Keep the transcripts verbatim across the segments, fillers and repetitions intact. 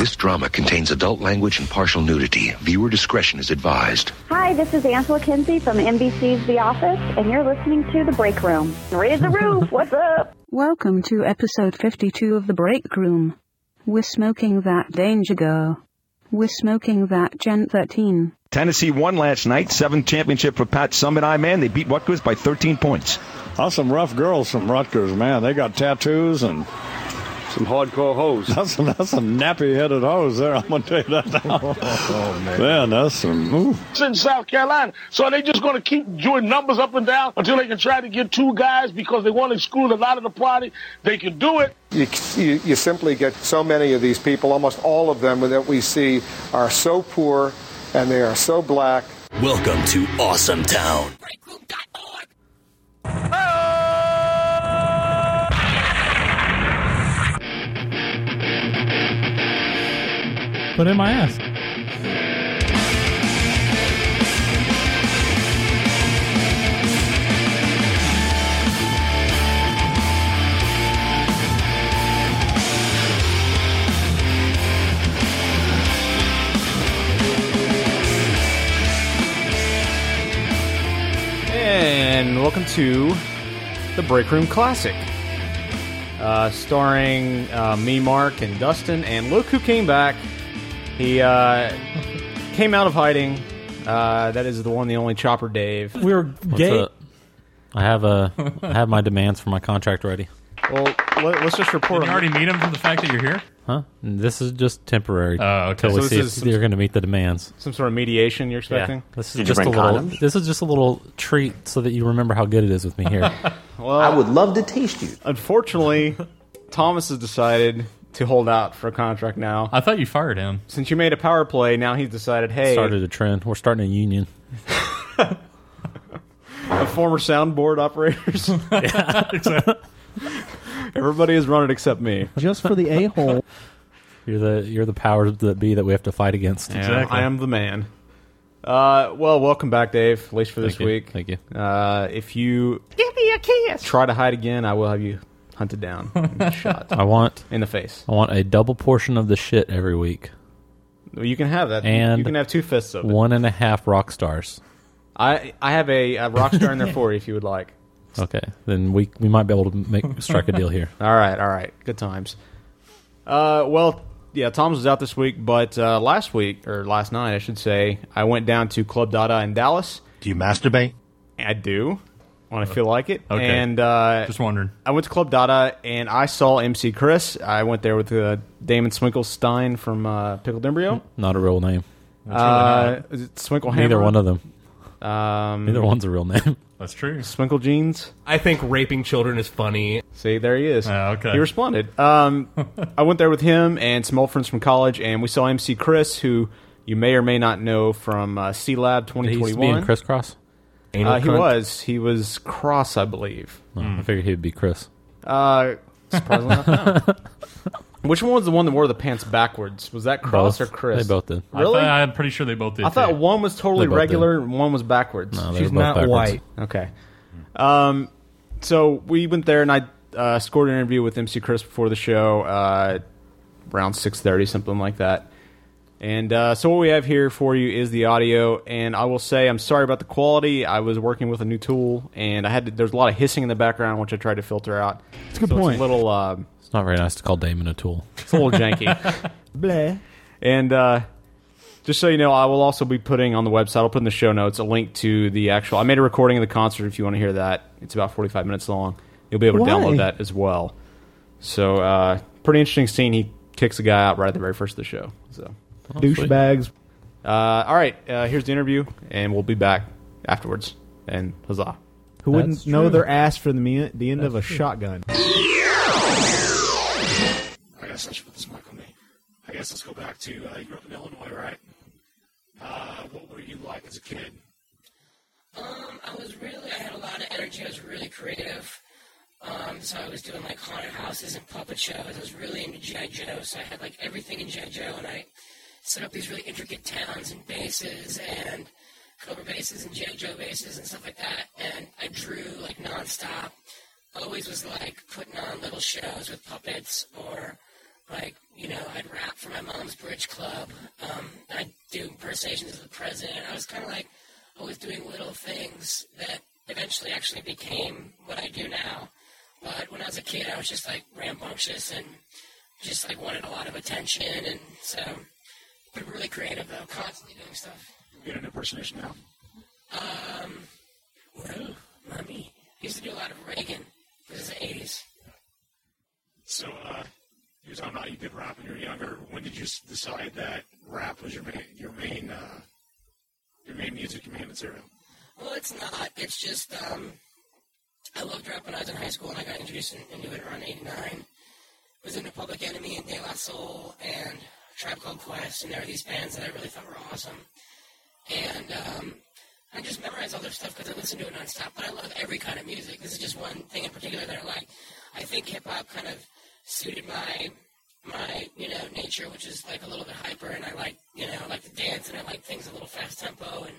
This drama contains adult language and partial nudity. Viewer discretion is advised. Hi, this is Angela Kinsey from N B C's The Office, and you're listening to The Break Room. Raise the roof, what's up? Welcome to episode fifty-two of The Break Room. We're smoking that danger girl. We're smoking that Gen thirteen. Tennessee won last night, seventh championship for Pat Summitt. I, man, they beat Rutgers by thirteen points. That's some rough girls from Rutgers, man. They got tattoos and some hardcore hoes. That's some, that's some nappy-headed hoes there. I'm going to tell you that now. Oh, oh, man. Man, that's some... Ooh. It's in South Carolina. So are they just going to keep doing numbers up and down until they can try to get two guys because they want to exclude a lot of the party? They can do it. You, you, you simply get so many of these people, almost all of them that we see are so poor and they are so black. Welcome to Awesome Town. Breakroom dot org. Oh! Put in my ass. And welcome to the Break Room Classic. Uh, starring uh, me, Mark, and Dustin, and look who came back. He uh, came out of hiding. Uh, that is the one, the only Chopper Dave. We were gay. I have a, I have my demands for my contract ready. Well, let, let's just report. Did you already meet him from the fact that you're here? Huh? This is just temporary. Oh, uh, okay. So we this see is if you're going to meet the demands. Some sort of mediation you're expecting? Yeah. This is Did just a little. Condoms? This is just a little treat so that you remember how good it is with me here. Well, I would love to taste you. Unfortunately, Thomas has decided to hold out for a contract now. I thought you fired him. Since you made a power play, now he's decided, hey... Started a trend. We're starting a union. A former soundboard operators. Yeah, exactly. Everybody is running except me. Just for the a-hole. You're the you're the power that be that we have to fight against. Yeah, exactly. I am the man. Uh, well, welcome back, Dave, at least for this Thank you. week. Thank you. Uh, if you... Give me a kiss! Try to hide again, I will have you... hunted down and shot. I want... In the face. I want a double portion of the shit every week. Well, you can have that. And you can have two fists of it. One and a half rock stars. I, I have a, a rock star in there for you if you would like. Okay. Then we we might be able to make strike a deal here. All right. All right. Good times. Uh, well, yeah, Tom's was out this week, but uh, last week, or last night, I should say, I went down to Club Dada in Dallas. Do you masturbate? I do. When I feel like it. Okay. And, uh, just wondering. I went to Club Dada, and I saw M C Chris. I went there with uh, Damon Swinkle Stein from uh, Pickled Embryo. Not a real name. Uh, really is it Swinkle Hammer? Neither one of them. Um, Neither one's a real name. That's true. Swinkle Jeans. I think raping children is funny. See, there he is. Oh, okay. He responded. Um, I went there with him and some old friends from college, and we saw M C Chris, who you may or may not know from uh, Sealab twenty twenty-one. He used to be in Criss-Cross. Uh, he was. He was Cross, I believe. Oh, mm. I figured he would be Chris. Uh, surprisingly enough, no. Which one was the one that wore the pants backwards? Was that Cross both. or Chris? They both did. Really? I thought, I'm pretty sure they both did. I thought too. one was totally regular did. and one was backwards. No, She's not backwards. white. Okay. Um, so we went there, and I uh, scored an interview with M C Chris before the show, uh, around six thirty, something like that. And uh, so what we have here for you is the audio, and I will say I'm sorry about the quality. I was working with a new tool, and I had to, there's a lot of hissing in the background, which I tried to filter out. It's a good so point. It's a little. Uh, it's not very nice to call Damon a tool. It's a little janky. Blah. And uh, just so you know, I will also be putting on the website. I'll put in the show notes a link to the actual. I made a recording of the concert. If you want to hear that, it's about forty-five minutes long. You'll be able Why? to download that as well. So uh, pretty interesting scene. He kicks a guy out right at the very first of the show. So. Douchebags. Uh, all right, uh, here's the interview, and we'll be back afterwards. And huzzah! Who wouldn't That's know true. their ass for the me- the end That's of a true. shotgun? I got such for this mic on me. I guess let's go back to uh, you grew up in Illinois, right? Uh, what were you like as a kid? Um, I was really I had a lot of energy. I was really creative. Um, so I was doing like haunted houses and puppet shows. I was really into G I. Joe, so I had like everything in G I. Joe, and I set up these really intricate towns and bases and Cobra bases and G I. Joe bases and stuff like that. And I drew, like, nonstop. Always was, like, putting on little shows with puppets or Like, you know, I'd rap for my mom's bridge club. Um, I'd do impersonations of the president. I was kind of like always doing little things that eventually actually became what I do now. But when I was a kid, I was just like rambunctious and just like wanted a lot of attention. And so, but really creative though, constantly doing stuff. You got an impersonation now? Um, well, mommy, I used to do a lot of Reagan. This is the eighties. So, uh, you were talking about you did rap when you were younger. When did you decide that rap was your main, your main, uh, your main music, your main material? Well, it's not. It's just, um, I loved rap when I was in high school, and I got introduced into it around eighty-nine. I was into Public Enemy and De La Soul and A Tribe Called Quest, and there were these bands that I really thought were awesome. And um, I just memorized all their stuff because I listened to it nonstop, but I love every kind of music. This is just one thing in particular that I like. I think hip-hop kind of suited my, my you know, nature, which is, like, a little bit hyper, and I like, you know, I like to dance, and I like things a little fast-tempo, and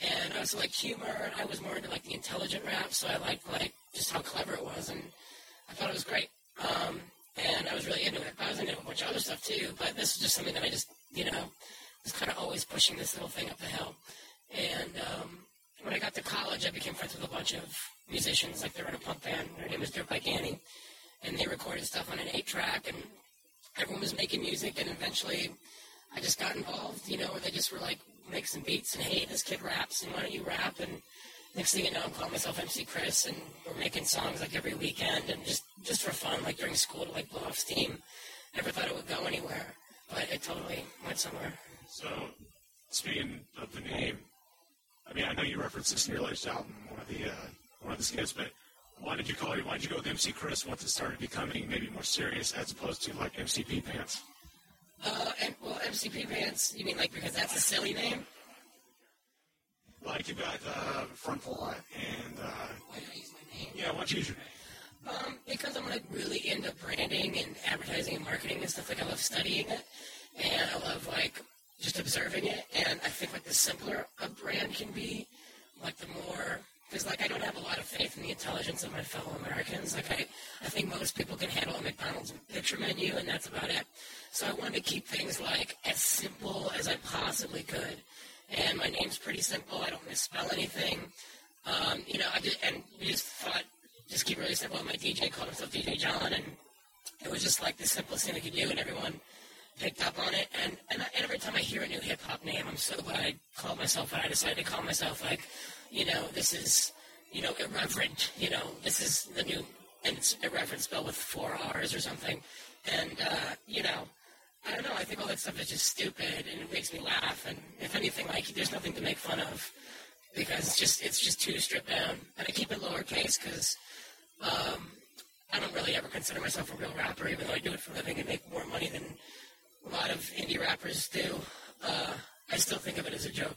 and I also like humor, and I was more into, like, the intelligent rap, so I liked, like, just how clever it was, and I thought it was great. Um, and I was really into it. I was into a bunch of other stuff, too, but this is just something that I just, you know, was kind of always pushing this little thing up the hill. And um, when I got to college, I became friends with a bunch of musicians. Like, they were in a punk band. Their name was Dirk Annie. And they recorded stuff on an eight-track, and everyone was making music, and eventually I just got involved, you know, where they just were like, make some beats, and hey, this kid raps, and why don't you rap? And next thing you know, I'm calling myself M C Chris, and we're making songs, like, every weekend, and just, just for fun, like, during school to, like, blow off steam. Never thought it would go anywhere, but it totally went somewhere. So, speaking of the name, I mean, I know you referenced this in your latest album, one of the, uh, one of the skits, but why did you call it, why did you go with M C Chris once it started becoming maybe more serious as opposed to, like, M C P Pants? Uh, and, well, M C P Pants, you mean, like, because that's a silly name? Like, you got, uh, Frontalot and, uh... Why don't I use my name? Yeah, why don't you use your name? Um, because I'm, like, really into branding and advertising and marketing and stuff. Like, I love studying it, and I love, like, just observing it, and I think, like, the simpler a brand can be, like, the more... Because, like, I don't have a lot of faith in the intelligence of my fellow Americans. Like, I, I think most people can handle a McDonald's picture menu, and that's about it. So I wanted to keep things, like, as simple as I possibly could. And my name's pretty simple. I don't misspell anything. Um, you know, I just, and we just thought, just keep really simple. My D J called himself D J John, and it was just, like, the simplest thing we could do, and everyone picked up on it. And, and, I, and every time I hear a new hip-hop name, I'm so glad I called myself what I decided to call myself, like, you know, this is, you know, irreverent, you know, this is the new, and it's irreverent spelled with four R's or something, and, uh, you know, I don't know, I think all that stuff is just stupid, and it makes me laugh, and if anything, like, there's nothing to make fun of, because it's just, it's just too stripped down, and I keep it lowercase, because, um, I don't really ever consider myself a real rapper, even though I do it for a living and make more money than a lot of indie rappers do. uh, I still think of it as a joke.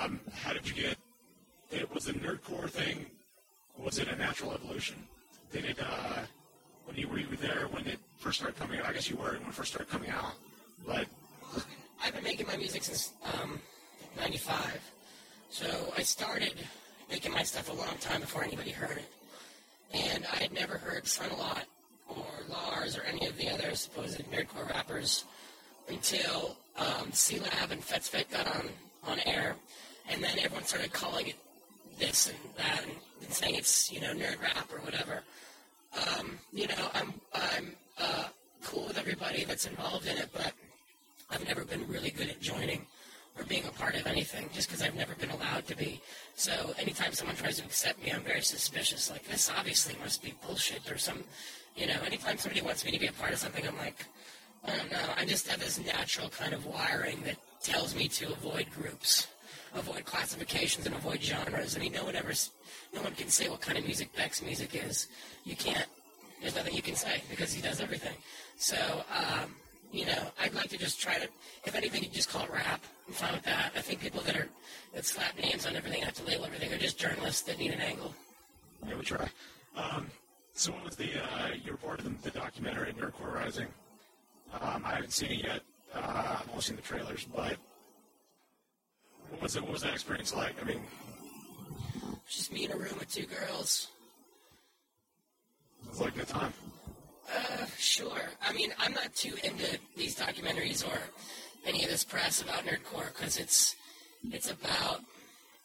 Um, how did you get, it was the nerdcore thing, was it a natural evolution? Did it, uh, when you were you there, when it first started coming out, I guess you were when it first started coming out, but... I've been making my music since, um, ninety-five, so I started making my stuff a long time before anybody heard it, and I had never heard Frontalot or Lars or any of the other supposed nerdcore rappers until, um, Sealab and FetzFet got on on air, and then everyone started calling it this and that, and, and saying it's, you know, nerd rap or whatever. Um, you know, I'm I'm uh, cool with everybody that's involved in it, but I've never been really good at joining or being a part of anything, just because I've never been allowed to be. So anytime someone tries to accept me, I'm very suspicious, like, this obviously must be bullshit or some, you know, anytime somebody wants me to be a part of something, I'm like, I don't know, I just have this natural kind of wiring that tells me to avoid groups, avoid classifications, and avoid genres. I mean, no one ever, no one can say what kind of music Beck's music is. You can't. There's nothing you can say because he does everything. So, um, you know, I'd like to just try to, if anything, you just call it rap. I'm fine with that. I think people that are, that slap names on everything, have to label everything, are just journalists that need an angle. Yeah, we try. Um, so what was the, uh, you reported the, the documentary, Nerdcore Rising. Um, I haven't seen it yet. Uh, I've only seen the trailers, but what was, it, what was that experience like? I mean... Just me in a room with two girls. It was like no time. Uh, sure. I mean, I'm not too into these documentaries or any of this press about nerdcore because it's it's about,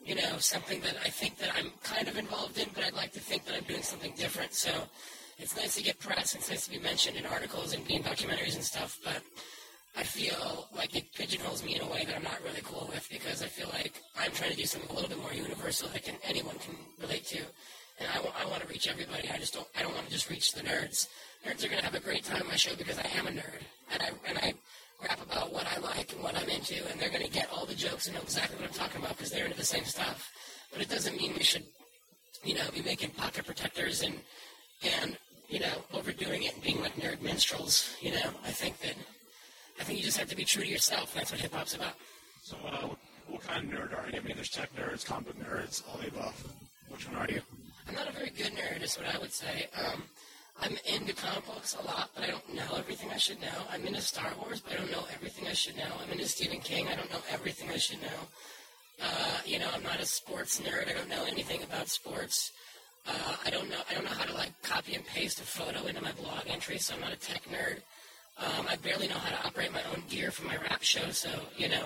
you know, something that I think that I'm kind of involved in, but I'd like to think that I'm doing something different. So it's nice to get press. It's nice to be mentioned in articles and being documentaries and stuff, but I feel like it pigeonholes me in a way that I'm not really cool with because I feel like I'm trying to do something a little bit more universal that can, anyone can relate to. And I, w- I want to reach everybody. I just don't. I don't want to just reach the nerds. Nerds are going to have a great time on my show because I am a nerd, and I and I rap about what I like and what I'm into, and they're going to get all the jokes and know exactly what I'm talking about because they're into the same stuff. But it doesn't mean we should, you know, be making pocket protectors and and you know overdoing it and being like nerd minstrels. You know, I think that I think you just have to be true to yourself. That's what hip hop's about. So, uh, what kind of nerd are you? I mean, there's tech nerds, comic book nerds, all the above. Which one are you? I'm not a very good nerd, is what I would say. Um, I'm into comic books a lot, but I don't know everything I should know. I'm into Star Wars, but I don't know everything I should know. I'm into Stephen King. I don't know everything I should know. Uh, you know, I'm not a sports nerd. I don't know anything about sports. Uh, I don't know. I don't know how to like copy and paste a photo into my blog entry, so I'm not a tech nerd. Um, I barely know how to operate my own gear for my rap show, so you know,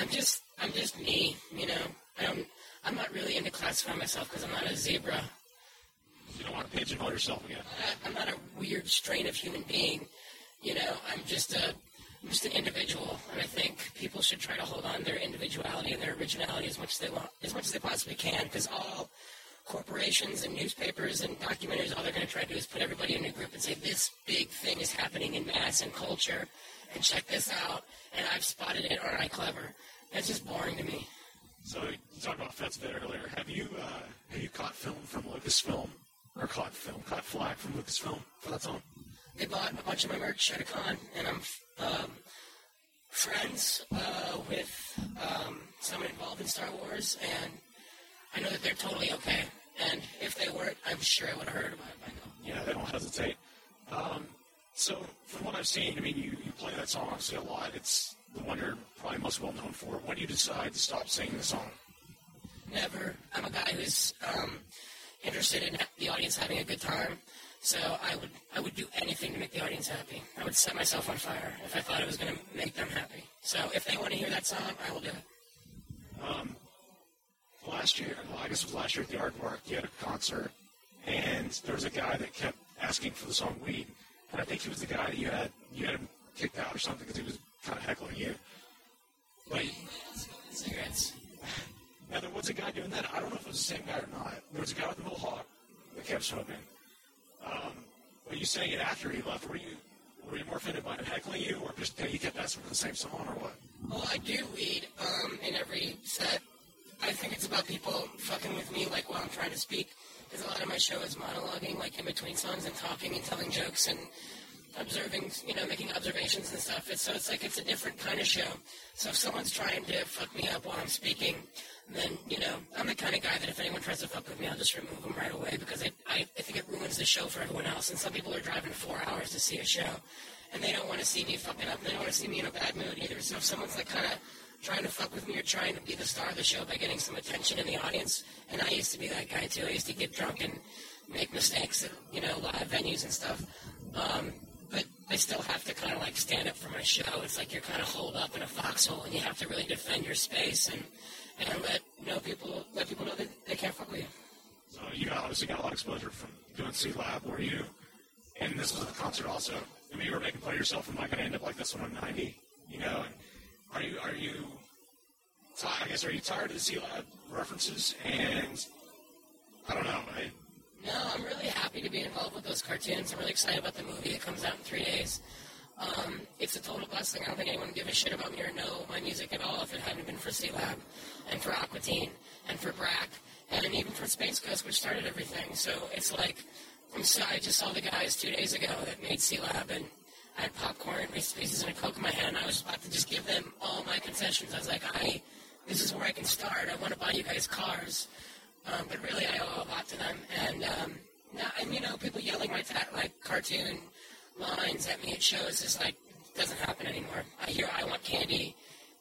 I'm just I'm just me. You know, I don't. I'm not really into classifying myself because I'm not a zebra. You don't want to pigeonhole yourself again. I, I'm not a weird strain of human being. You know, I'm just a, I'm just an individual, and I think people should try to hold on to their individuality and their originality as much as they want, as much as they possibly can, because all corporations and newspapers and documentaries, all they're going to try to do is put everybody in a group and say, this big thing is happening in mass and culture, and check this out, and I've spotted it, aren't I clever? That's just boring to me. So you talked about Feds a bit earlier. Have you uh, have you caught film from Lucasfilm, or caught film, caught flag from Lucasfilm for that song? They bought a bunch of my merch at a con, and I'm um, friends uh, with um, someone involved in Star Wars, and I know that they're totally okay. And if they weren't, I'm sure I would have heard about it by now. Yeah, they don't hesitate. Um, so from what I've seen, I mean, you, you play that song obviously a lot. It's the one you're probably most well-known for. When do you decide to stop singing the song? Never. I'm a guy who's um, interested in the audience having a good time, so I would I would do anything to make the audience happy. I would set myself on fire if I thought it was going to make them happy. So if they want to hear that song, I will do it. Um, last year, well, I guess it was last year at the Aardvark, you had a concert, and there was a guy that kept asking for the song Weed, and I think he was the guy that you had, you had him kicked out or something because he was kind of heckling you. But cigarettes. Now there was a guy doing that. I don't know if it was the same guy or not. There was a guy with a little hawk that kept smoking. Um, were you saying it after he left? Were you were you more offended by him heckling you, or just that you kept asking for the same song, or what? Well, I do weed um, in every set. I think it's about people fucking with me, like while I'm trying to speak. Because a lot of my show is monologuing, like in between songs, and talking and telling jokes and observing, you know, making observations and stuff. It's, so it's like it's a different kind of show. So if someone's trying to fuck me up while I'm speaking, then, you know, I'm the kind of guy that if anyone tries to fuck with me, I'll just remove them right away because I, I, I think it ruins the show for everyone else. And some people are driving four hours to see a show, and they don't want to see me fucking up. They don't want to see me in a bad mood either. So if someone's, like, kind of trying to fuck with me or trying to be the star of the show by getting some attention in the audience, and I used to be that guy, too. I used to get drunk and make mistakes at, you know, live venues and stuff. Um... But I still have to kind of, like, stand up for my show. It's like you're kind of holed up in a foxhole, and you have to really defend your space and, and let, you know, people, let people know that they can't fuck with you. So you obviously got a lot of exposure from doing Sealab, were you? And this was the concert also. I mean, you were making play yourself, am I going to end up like this one on ninety? You know, and are you, are you, I guess, are you tired of the Sealab references? And I don't know, I... No, I'm really happy to be involved with those cartoons. I'm really excited about the movie that comes out in three days. Um, it's a total blessing. I don't think anyone would give a shit about me or know my music at all if it hadn't been for Sealab and for Aqua Teen and for Brack and even for Space Coast, which started everything. So it's like, I'm so, I just saw the guys two days ago that made Sealab, and I had popcorn and Reese's Pieces and a Coke in my hand. I was about to just give them all my concessions. I was like, I, this is where I can start. I want to buy you guys cars. Um, but really, I owe a lot to them. And, um, now, and you know, people yelling my tat, like cartoon lines at me at shows is like, doesn't happen anymore. I hear I want candy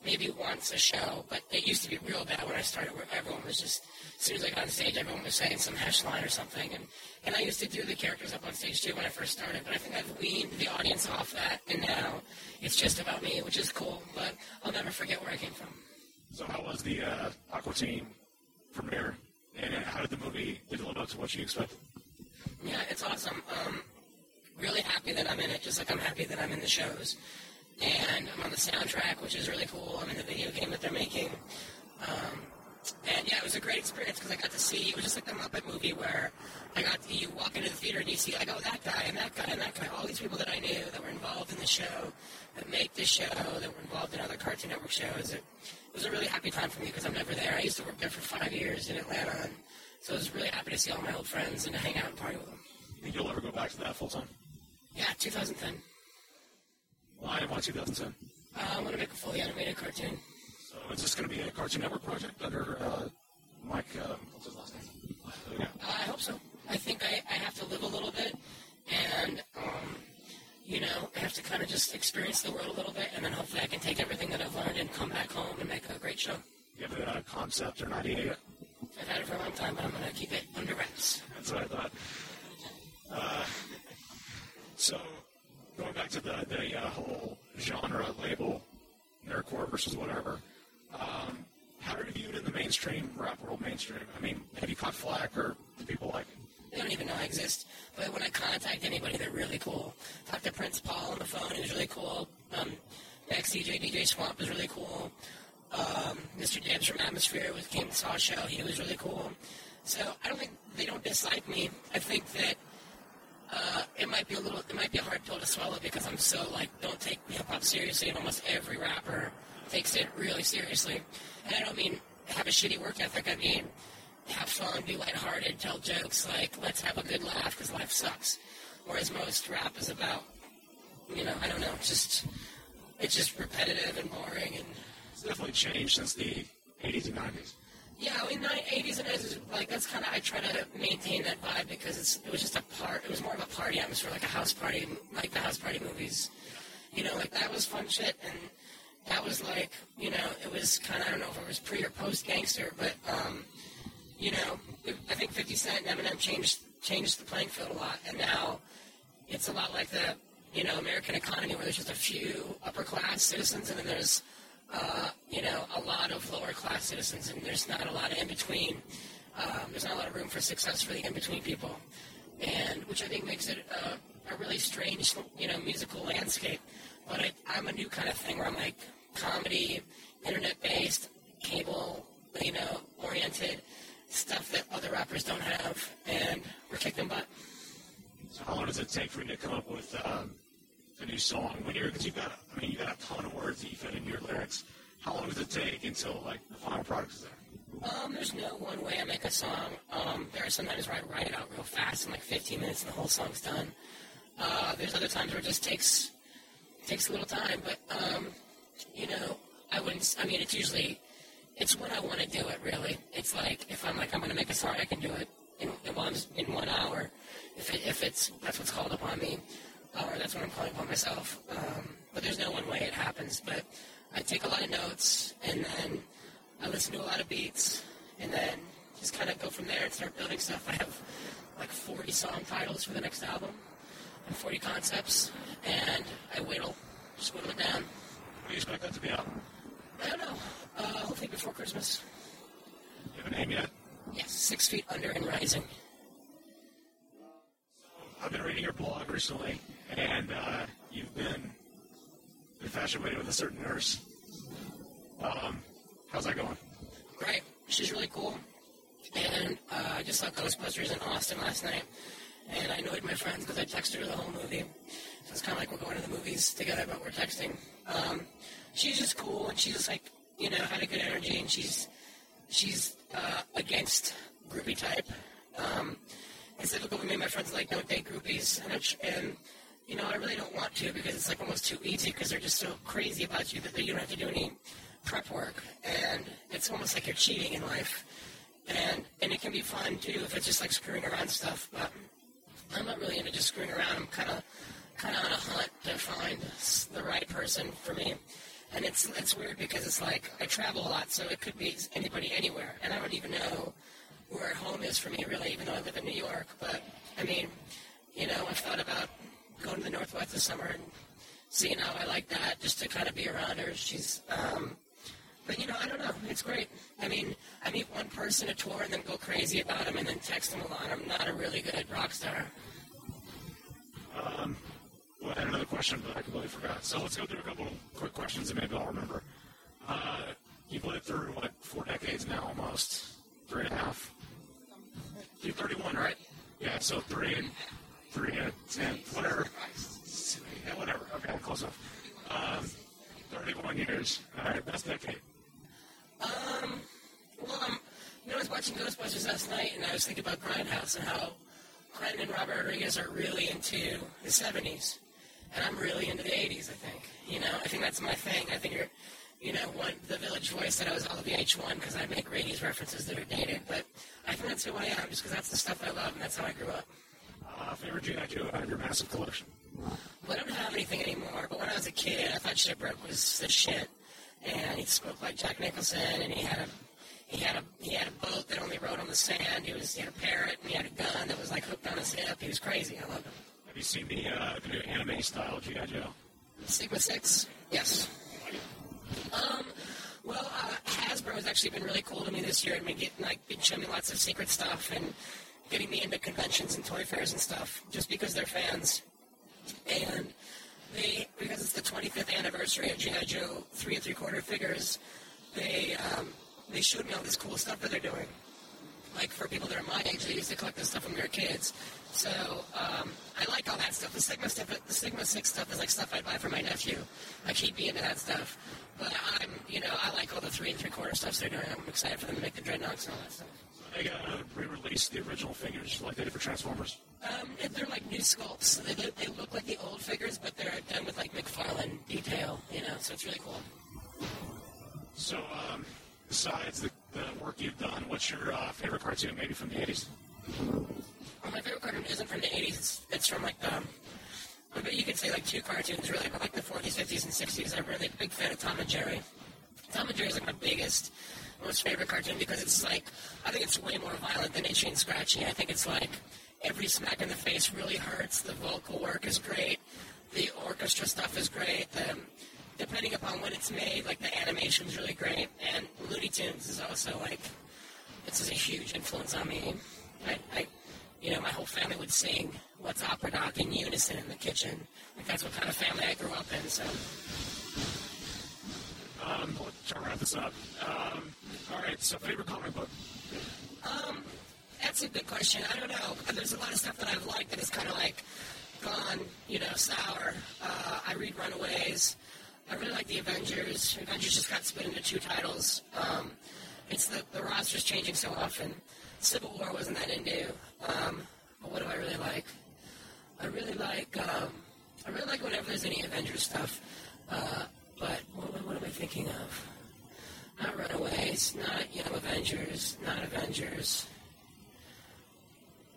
maybe once a show, but it used to be real bad when I started, where everyone was just, as soon as I got on stage, everyone was saying some hash line or something, and, and I used to do the characters up on stage too when I first started, but I think I've weaned the audience off that, and now it's just about me, which is cool, but I'll never forget where I came from. So how was the uh, Aqua Teen premiere, and how did the movie live up to what you expected? Yeah, it's awesome. Um, really happy that I'm in it, just like I'm happy that I'm in the shows. And I'm on the soundtrack, which is really cool. I'm in the video game that they're making. Um, and, yeah, it was a great experience because I got to see, it was just like the Muppet movie where I got to, you walk into the theater and you see, like, oh, that guy and that guy and that guy, all these people that I knew that were involved in the show, that make the show, that were involved in other Cartoon Network shows. It was a really happy time for me because I'm never there. I used to work there for five years in Atlanta, and so I was really happy to see all my old friends and to hang out and party with them. You think you'll ever go back to that full time? Yeah, two thousand ten. Why well, want two thousand ten? Uh, I want to make a fully animated cartoon. So is this going to be a Cartoon Network project under uh, Mike, uh, what's his last name? There we go. Uh, I hope so. I think I, I have to live a little bit, and, um, you know, I have to kind of just experience the world a little bit, and then hopefully I can take everything that I've learned and come back home and make a great show. Do you have a concept or an idea yet? I've had it for a long time, but I'm going to keep it under wraps. That's what I thought. Uh, so... Going back to the, the uh, whole genre label, nerdcore versus whatever, um, how are you viewed in the mainstream, rap world mainstream? I mean, have you caught flack, or do people like it? They don't even know I exist, but when I contact anybody, they're really cool. Talked to Prince Paul on the phone, he was really cool. Um, Max D J, D J Swamp was really cool. Um, Mister James from Atmosphere was, came and saw a show, he was really cool. So I don't think, they don't dislike me. I think that Uh, it might be a little, it might be a hard pill to swallow because I'm so, like, don't take hip-hop seriously, and almost every rapper takes it really seriously. And I don't mean have a shitty work ethic, I mean have fun, be lighthearted, tell jokes, like, let's have a good laugh because life sucks. Whereas most rap is about, you know, I don't know, just, it's just repetitive and boring. And it's definitely changed since the eighties and nineties. Yeah, in the eighties and nineties, like, that's kind of, I try to maintain that vibe because it's, it was just a part, it was more of a party atmosphere, like a house party, like the house party movies. You know, like, that was fun shit, and that was like, you know, it was kind of, I don't know if it was pre- or post-gangster, but, um, you know, it, I think fifty Cent and Eminem changed, changed the playing field a lot, and now it's a lot like the, you know, American economy where there's just a few upper-class citizens, and then there's Uh, you know, a lot of lower-class citizens, and there's not a lot of in-between. Um, there's not a lot of room for success for the in-between people, and which I think makes it a, a really strange, you know, musical landscape. But I, I'm a new kind of thing where I'm like comedy, internet-based, cable, you know, oriented stuff that other rappers don't have, and we're kicking butt. So how long does it take for you to come up with Um... a new song when you're, because you've got, I mean, you got a ton of words that you fit in your lyrics. How long does it take until, like, the final product is there? Um, there's no one way I make a song. Um, there are some times where I write it out real fast in, like, fifteen minutes and the whole song's done. Uh, there's other times where it just takes, takes a little time, but, um, you know, I wouldn't, I mean, it's usually, it's when I want to do it, really. It's like, if I'm like, I'm going to make a song, I can do it in, in one, in one hour, if it, if it's, that's what's called upon me. Or that's what I'm calling for myself. Um, but there's no one way it happens. But I take a lot of notes, and then I listen to a lot of beats, and then just kind of go from there and start building stuff. I have like forty song titles for the next album and forty concepts, and I whittle, just whittle it down. What do you expect that to be out? I don't know. Uh, hopefully before Christmas. Do you have a name yet? Yes, Six Feet Under and Rising. I've been reading your blog recently, and uh, you've been infatuated with a certain nurse. Um, how's that going? Great. She's really cool. And uh, I just saw Ghostbusters in Austin last night, and I annoyed my friends because I texted her the whole movie. So it's kind of like we're going to the movies together, but we're texting. Um, she's just cool, and she's just like, you know, had a good energy, and she's, she's uh, against groupie type. Um... It's difficult with me. My friends are like, don't date groupies. And, I, and, you know, I really don't want to because it's, like, almost too easy because they're just so crazy about you that you don't have to do any prep work. And it's almost like you're cheating in life. And and it can be fun, too, if it's just, like, screwing around stuff. But I'm not really into just screwing around. I'm kind of kind of on a hunt to find the right person for me. And it's it's weird because it's like I travel a lot, so it could be anybody anywhere, and I don't even know where home is for me really, even though I live in New York. But I mean, you know, I've thought about going to the Northwest this summer and seeing how I like that, just to kind of be around her. She's, um, but you know, I don't know. It's great. I mean, I meet one person a tour and then go crazy about him and then text him a lot. I'm not a really good rock star. Um. Well, I had another question, but I completely forgot. So let's go through a couple quick questions, and maybe I'll remember. Uh, you've lived through, what, four decades now almost? Three and a half? You're thirty-one, right? Yeah, so three and three and ten, whatever. Yeah, whatever. Okay, close enough. Um, thirty-one years. All right, best decade. Um, well, um, you know, I was watching Ghostbusters last night, and I was thinking about Grindhouse and how Clinton and Robert Rodriguez are really into the seventies. And I'm really into the eighties, I think. You know, I think that's my thing. I think you're, you know, one, the Village Voice said I was all of the H one because I make eighties references that are dated. But I think that's who I am, just because that's the stuff I love and that's how I grew up. Uh, favorite G I. Joe out of your massive collection? Well, I don't have anything anymore, but when I was a kid, I thought Shipwreck was the shit. And he spoke like Jack Nicholson, and he had a He had a he had a boat that only rode on the sand. He was he had a parrot and he had a gun that was like hooked on his hip. He was crazy. I loved him. Have you seen the uh, the new anime style G I. Joe? Sigma Six. Yes. Um. Well, uh, Hasbro has actually been really cool to me this year. I mean, getting like been showing me lots of secret stuff and getting me into conventions and toy fairs and stuff just because they're fans. And they because it's the twenty-fifth anniversary of G I. Joe three and three quarter figures. They um. They showed me all this cool stuff that they're doing. Like, for people that are my age, they used to collect this stuff when we were kids. So, um, I like all that stuff. The Sigma stuff, the Sigma Six stuff is like stuff I'd buy for my nephew. Like, he'd be into that stuff. But I'm, you know, I like all the three and three quarter stuff they're doing. I'm excited for them to make the dreadnoughts and all that stuff. So they got to re-release the original figures like they did for Transformers. Um, they're like new sculpts. They look, they look like the old figures, but they're done with like McFarlane detail, you know, so it's really cool. So, um, besides the, the work you've done, what's your uh, favorite cartoon, maybe from the eighties? Well, my favorite cartoon isn't from the eighties. It's, it's from, like, the... I bet you could say, like, two cartoons, really, but, like, the forties, fifties, and sixties. I'm really a big fan of Tom and Jerry. Tom and Jerry is, like, my biggest, most favorite cartoon because it's, like... I think it's way more violent than Itchy and Scratchy. I think it's, like, every smack in the face really hurts. The vocal work is great. The orchestra stuff is great. The... Depending upon when it's made, like, the animation's really great, and Looney Tunes is also, like, this is a huge influence on me. I, I, you know, my whole family would sing What's Opera Doc in unison in the kitchen. Like, that's what kind of family I grew up in, so. Um, let's try to wrap this up. Um, all right, so favorite comic book? Um, that's a good question. I don't know. There's a lot of stuff that I've liked that is kind of, like, gone, you know, sour. Uh, I read Runaways. I really like the Avengers. Avengers just got split into two titles. Um, it's the, the roster's changing so often. Civil War wasn't that into. Um, but what do I really like? I really like, um, I really like whenever there's any Avengers stuff. Uh, but what, what am I thinking of? Not Runaways, not Young Avengers, not Avengers.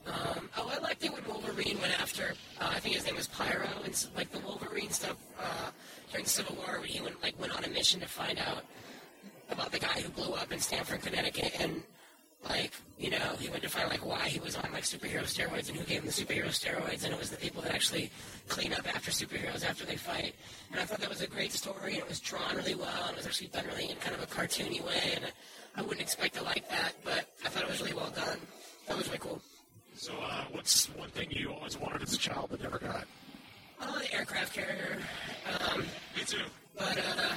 Um, oh, I liked it when Wolverine went after, uh, I think his name was Pyro, and like the Wolverine stuff uh, during Civil War, when he went, like, went on a mission to find out about the guy who blew up in Stamford, Connecticut, and like, you know, he went to find like why he was on like superhero steroids and who gave him the superhero steroids, and it was the people that actually clean up after superheroes after they fight. And I thought that was a great story, and it was drawn really well, and it was actually done really in kind of a cartoony way, and I wouldn't expect to like that, but I thought it was really well done. That was really cool. So, uh, what's one thing you always wanted as a child but never got? Oh, the aircraft carrier. Um, Me too. But, uh,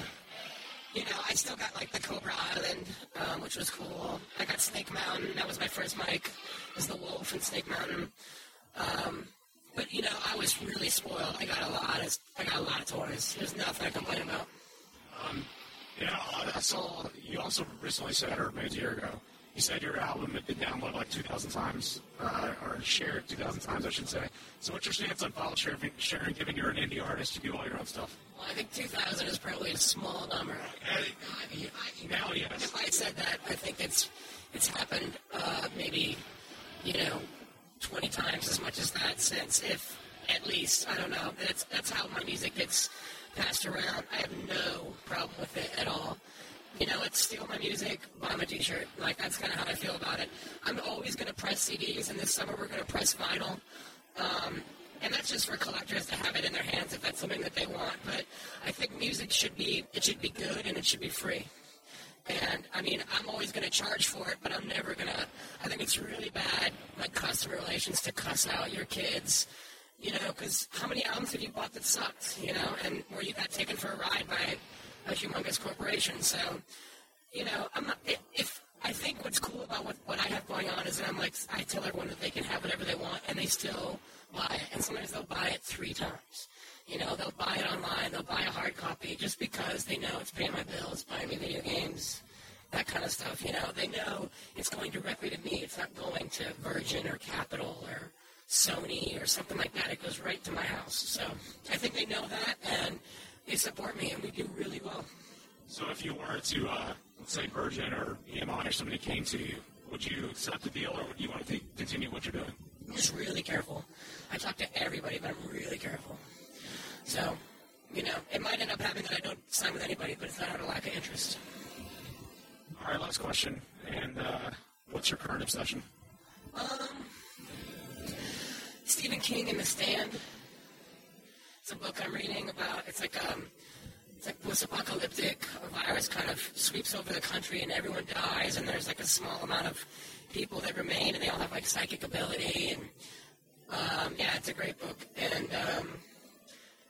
you know, I still got, like, the Cobra Island, um, which was cool. I got Snake Mountain. That was my first mic. It was the wolf in Snake Mountain. Um, but, you know, I was really spoiled. I got a lot of, I got a lot of toys. There's nothing I complain about. Um, you know, I saw, you also recently said, or maybe a year ago, you said your album had been downloaded like two thousand times, uh, or shared two thousand times, I should say. So what's your stance on file sharing, sharing, given you're an indie artist, you do all your own stuff? Well, I think two thousand is probably a small number. I, I mean, I, now, yes. If I said that, I think it's it's happened uh, maybe, you know, twenty times as much as that since, if at least, I don't know. That's, that's how my music gets passed around. I have no problem with it at all. You know, it's steal my music, buy my t-shirt. Like, that's kind of how I feel about it. I'm always going to press C Ds, and this summer we're going to press vinyl. Um, and that's just for collectors to have it in their hands if that's something that they want. But I think music should be, it should be good, and it should be free. And, I mean, I'm always going to charge for it, but I'm never going to. I think it's really bad, like, customer relations to cuss out your kids, you know, because how many albums have you bought that sucked, you know, and where you got taken for a ride by a humongous corporation? So, you know, I'm not, if I think what's cool about what, what I have going on is that I'm like, I tell everyone that they can have whatever they want, and they still buy it, and sometimes they'll buy it three times. You know, they'll buy it online, they'll buy a hard copy just because they know it's paying my bills, buying me video games, that kind of stuff. You know, they know it's going directly to me. It's not going to Virgin or Capital or Sony or something like that. It goes right to my house. So I think they know that, and they support me, and we do really well. So if you were to, uh, let's say, Virgin or E M I or somebody came to you, would you accept the deal, or would you want to continue what you're doing? I'm just really careful. I talk to everybody, but I'm really careful. So, you know, it might end up happening that I don't sign with anybody, but it's not out of lack of interest. All right, last question. And uh, what's your current obsession? Um, Stephen King and The Stand. It's a book I'm reading about. It's like um, it's like post-apocalyptic. A virus kind of sweeps over the country, and everyone dies, and there's like a small amount of people that remain, and they all have like psychic ability. And um, yeah, it's a great book. And um,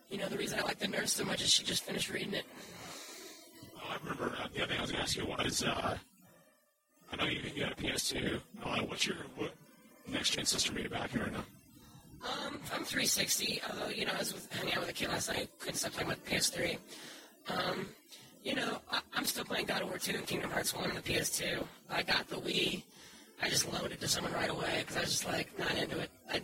you know, the reason I like The Nurse so much is she just finished reading it. Well, I remember uh, the other thing I was going to ask you was, uh, I know you, you had a P S two. Uh, what's your what next-gen system are you back here right now? Um, I'm three sixty, although, you know, I was with, hanging out with a kid last night. Couldn't stop playing with P S three. Um, you know, I, I'm still playing God of War two and Kingdom Hearts one on the P S two. I got the Wii. I just loaned it to someone right away because I was just, like, not into it. I,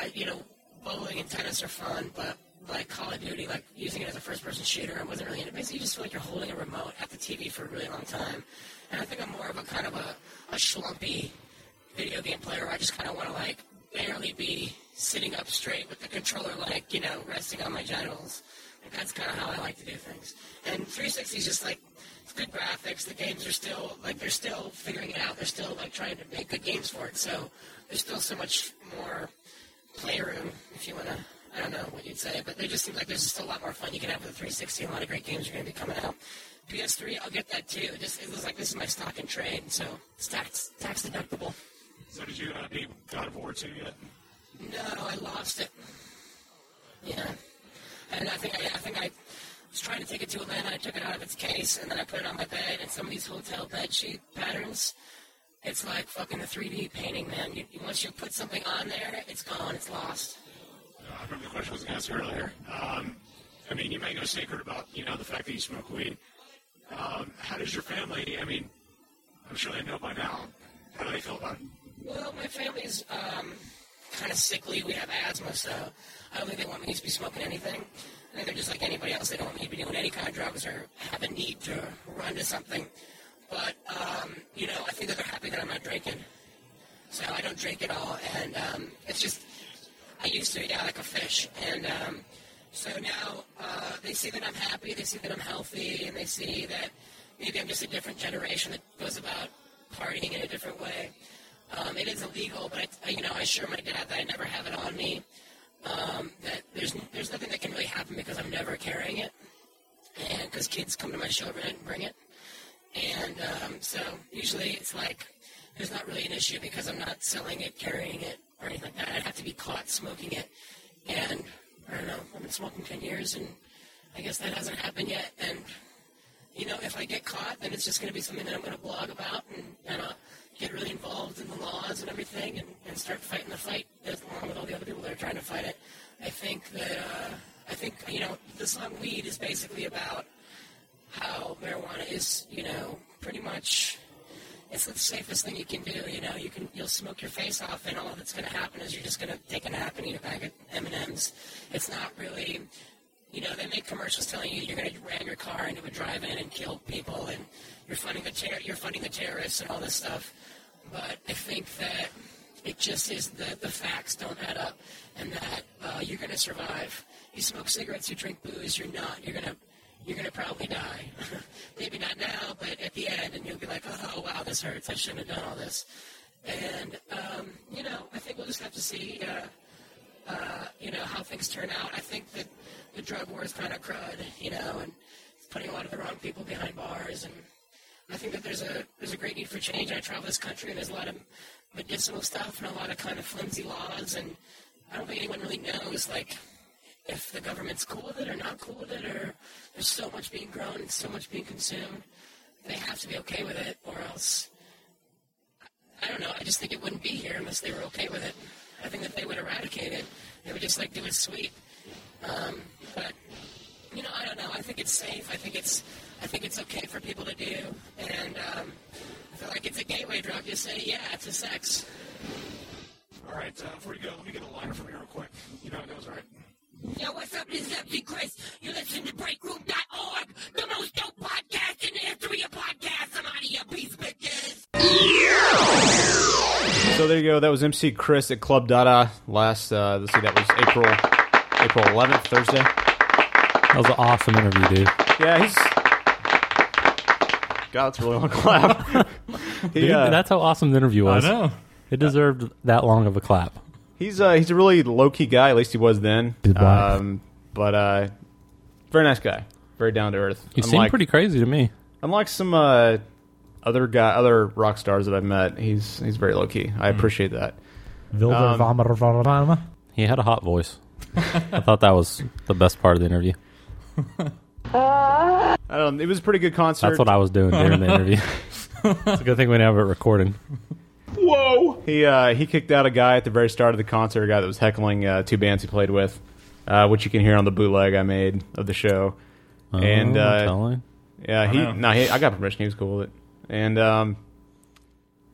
I, you know, bowling and tennis are fun, but like Call of Duty, like using it as a first-person shooter, I wasn't really into it. Basically, you just feel like you're holding a remote at the T V for a really long time. And I think I'm more of a kind of a, a schlumpy video game player where I just kind of want to, like, barely be sitting up straight with the controller, like, you know, resting on my genitals. Like, that's kind of how I like to do things. And three sixty is just, like, it's good graphics. The games are still, like, they're still figuring it out. They're still, like, trying to make good games for it. So there's still so much more playroom, if you want to. I don't know what you'd say, but they just seem like there's just a lot more fun you can have with a three sixty. A lot of great games are going to be coming out. P S three, I'll get that too. It just it looks like this is my stock and trade, so it's tax, tax deductible. So did you uh, do God of War two yet? No, I lost it. Yeah, and I think I, I think I was trying to take it to Atlanta. I took it out of its case, and then I put it on my bed. And some of these hotel bed sheet patterns, it's like fucking the three D painting, man. You, once you put something on there, it's gone. It's lost. Uh, I remember the question I was going to ask earlier. Um, I mean, you may go sacred about, you know, the fact that you smoke weed. Um, how does your family, I mean, I'm sure they know by now. How do they feel about it? Well, my family's um, kind of sickly. We have asthma, so I don't think they want me to be smoking anything. I think they're just like anybody else. They don't want me to be doing any kind of drugs or have a need to run to something. But, um, you know, I think that they're happy that I'm not drinking. So I don't drink at all, and um, it's just... I used to, yeah, like a fish, and um, so now uh, they see that I'm happy, they see that I'm healthy, and they see that maybe I'm just a different generation that goes about partying in a different way. Um, it is illegal, but I, you know, I assure my dad that I never have it on me. Um, that there's there's nothing that can really happen because I'm never carrying it, and because kids come to my show and bring it, and um, so usually it's like there's not really an issue because I'm not selling it, carrying it, or anything like that. I'd have to be caught smoking it, and I don't know, I've been smoking ten years, and I guess that hasn't happened yet, and, you know, if I get caught, then it's just going to be something that I'm going to blog about, and, and I'll get really involved in the laws and everything, and, and start fighting the fight, as along with all the other people that are trying to fight it. I think that, uh, I think, you know, the song Weed is basically about how marijuana is, you know, pretty much... It's the safest thing you can do, you know. You can, you'll smoke your face off, and all that's going to happen is you're just going to take a nap and eat a bag of M and M's. It's not really, you know, they make commercials telling you you're going to ram your car into a drive-in and kill people, and you're funding the ter- you're funding the terrorists and all this stuff. But I think that it just is that the facts don't add up, and that uh, you're going to survive. you smoke cigarettes, you drink booze, you're not. You're gonna, you're gonna probably die. Maybe not now, but at the end, and you'll be like, oh wow, this hurts. I shouldn't have done all this. And um, you know, I think we'll just have to see, uh, uh, you know, how things turn out. I think that the drug war is kind of crud, you know, and it's putting a lot of the wrong people behind bars. And I think that there's a there's a great need for change. I travel this country, and there's a lot of medicinal stuff and a lot of kind of flimsy laws, and I don't think anyone really knows, like, if the government's cool with it or not cool with it, or there's so much being grown and so much being consumed, they have to be okay with it, or else, I don't know, I just think it wouldn't be here unless they were okay with it. I think if they would eradicate it, they would just, like, do it sweet. Um, but, you know, I don't know, I think it's safe, I think it's, I think it's okay for people to do, and, um, I feel like it's a gateway drug, just say, yeah, it's a sex. All right, uh, before we go, let me get a liner from you real quick. You know it goes, right? Yo, what's up? This is M C Chris. You listen to Breakroom dot org, the most dope podcast in the history of podcasts. I'm out of your piece, bitches. So there you go. That was M C Chris at Club Dada last, uh, let's see, that was April April eleventh, Thursday. That was an awesome interview, dude. Yeah, he's... God, that's a really long clap. he, dude, uh, that's how awesome the interview was. I know. It deserved that long of a clap. He's uh, he's a really low-key guy, at least he was then. Um, but uh, very nice guy, very down-to-earth. He seemed pretty crazy to me. Unlike some uh, other guy, other rock stars that I've met, he's he's very low-key. I mm. appreciate that. Um, he had a hot voice. I thought that was the best part of the interview. I don't know, it was a pretty good concert. That's what I was doing during the interview. It's a good thing we didn't have it recording. Whoa! He uh, he kicked out a guy at the very start of the concert, a guy that was heckling uh, two bands he played with, uh, which you can hear on the bootleg I made of the show. Oh, and uh, telling. yeah, he no, nah, he, I got permission. He was cool with it. And um,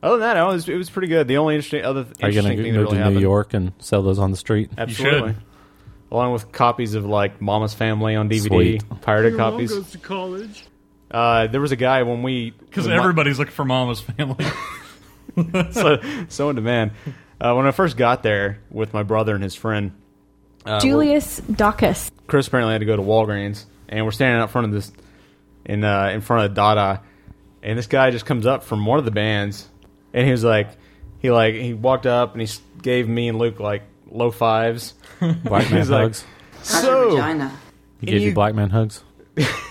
other than that, it was it was pretty good. The only interesting other th- interesting thing that really happened. Are you going to go to New York and sell those on the street? Absolutely. Along with copies of like Mama's Family on D V D, Sweet. pirated Your copies. Mom goes to college. Uh, there was a guy when we because everybody's my, looking for Mama's Family. so, so in demand. Uh, when I first got there with my brother and his friend uh, Julius Dacus, Chris apparently had to go to Walgreens, and we're standing out front of this in uh, in front of Dada, and this guy just comes up from one of the bands, and he was like, he like he walked up and he gave me and Luke like low fives, black man hugs. Like, so vagina. He gave you, you black man hugs.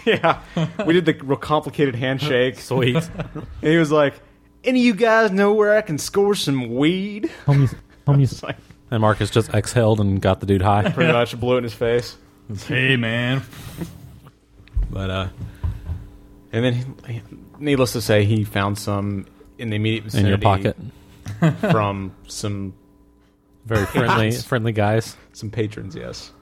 Yeah, we did the real complicated handshake. Sweet. And he was like, any of you guys know where I can score some weed? Homies, homies. Like, and Marcus just exhaled and got the dude high. Pretty much blew it in his face. Hey, man. But, uh... And then, he, needless to say, he found some in the immediate vicinity. In your pocket. From some... Very friendly friendly guys. Some patrons, yes.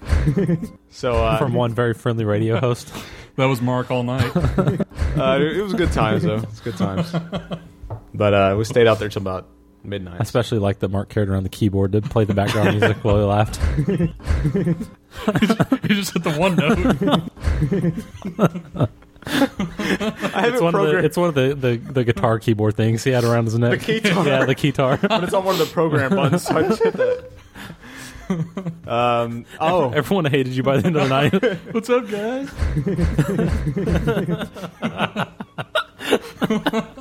So uh, From one very friendly radio host. That was Mark all night. uh, it was good times, though. It's good times. But uh, we stayed out there till about midnight. I especially like that Mark carried around the keyboard to play the background music while he laughed. He just hit the one note. I it's, one the, it's one of the, the, the guitar keyboard things he had around his neck. The keytar. Yeah, the keytar. But it's on one of the program buttons, so I just hit that. Um, oh. Everyone hated you by the end of the night. What's up, guys?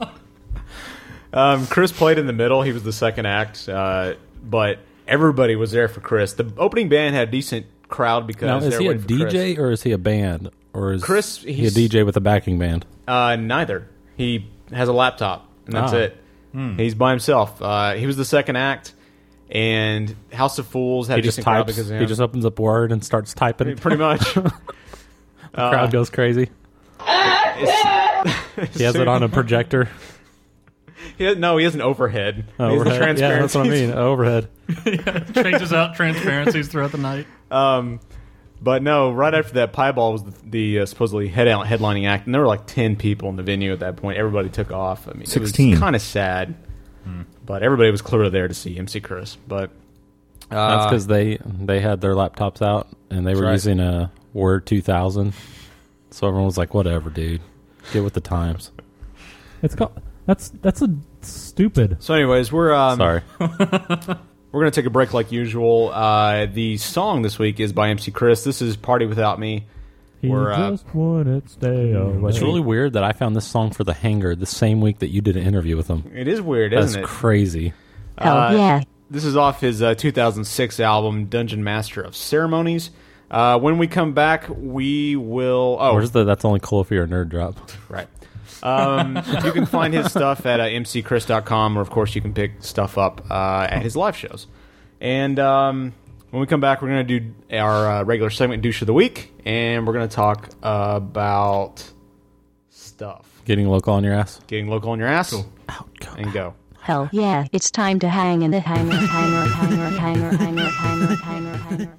Um, Chris played in the middle. He was the second act, uh, but everybody was there for Chris. The opening band had a decent crowd because. Now, is he a D J Chris. Or is he a band, or is Chris, he a D J with a backing band? Uh, neither. He has a laptop, and that's ah. it. Hmm. He's by himself. Uh, he was the second act, and House of Fools had he a decent just crowd because of him. He just opens up Word and starts typing. Pretty much. The uh, crowd goes crazy. He has it on a projector. He has, no, he has an overhead. overhead. He's transparency. Yeah, that's what I mean. Overhead. Yeah, changes out transparencies throughout the night. Um, but no, right after that, Piebald was the, the uh, supposedly head out headlining act, and there were like ten people in the venue at that point. Everybody took off. I mean, sixteen. It was kind of sad, hmm. but everybody was clearly there to see M C Chris. But uh, that's because they they had their laptops out and they were right. using a Word two thousand, so everyone was like, "Whatever, dude, get with the times." It's called. That's that's a stupid. So, anyways, we're um, sorry. We're going to take a break like usual. Uh, the song this week is by M C Chris. This is Party Without Me. He We're, just uh, wouldn't stay away. It's really weird that I found this song for The Hangar the same week that you did an interview with him. It is weird, That's isn't it? That's crazy. Oh, uh, yeah. This is off his uh, two thousand six album, Dungeon Master of Ceremonies. Uh, when we come back, we will... Oh, Where's the That's Only Cool If You're a Nerd drop. Right. Um, you can find his stuff at uh, m c chris dot com, or, of course, you can pick stuff up uh, at his live shows. And... Um, When we come back, we're going to do our uh, regular segment, Douche of the Week, and we're going to talk about stuff. Getting local on your ass. Getting local on your ass. Cool. Out, go and out. Go. Hell yeah, it's time to hang in the hanger, hanger, hanger, hanger, hanger, hanger, hanger, hanger, hanger.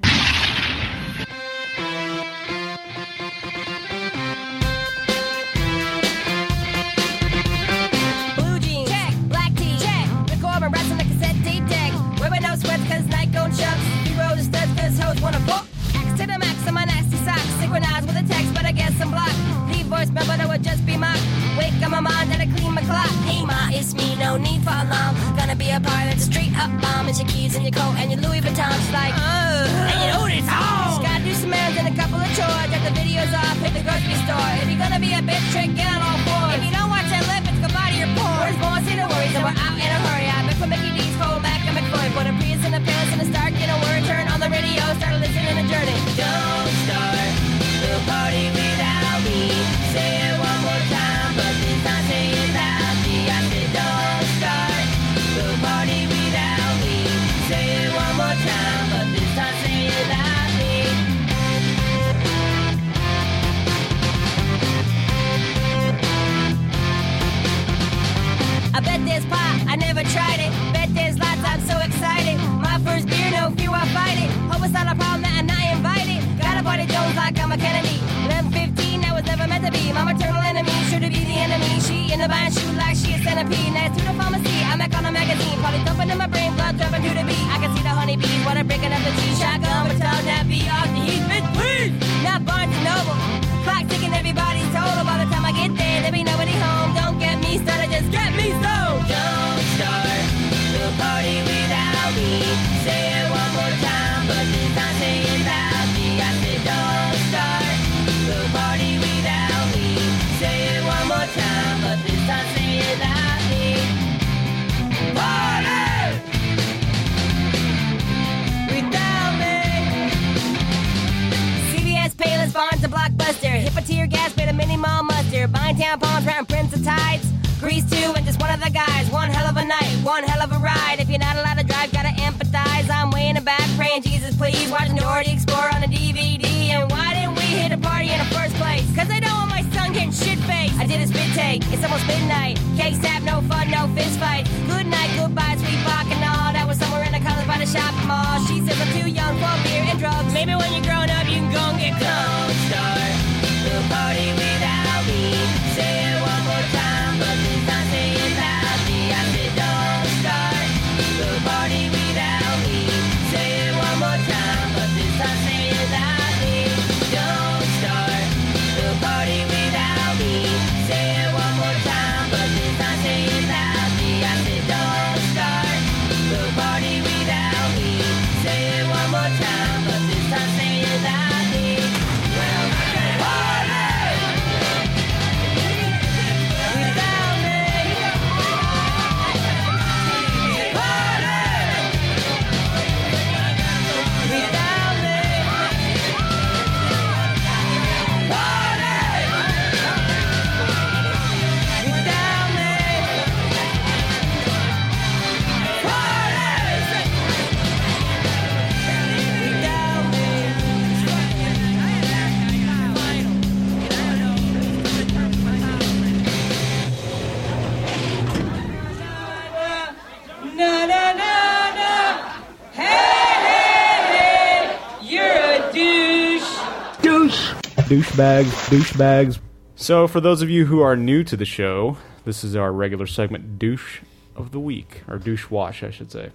Douchebags, douchebags. So, for those of you who are new to the show, this is our regular segment, Douche of the Week, or Douche Wash, I should say.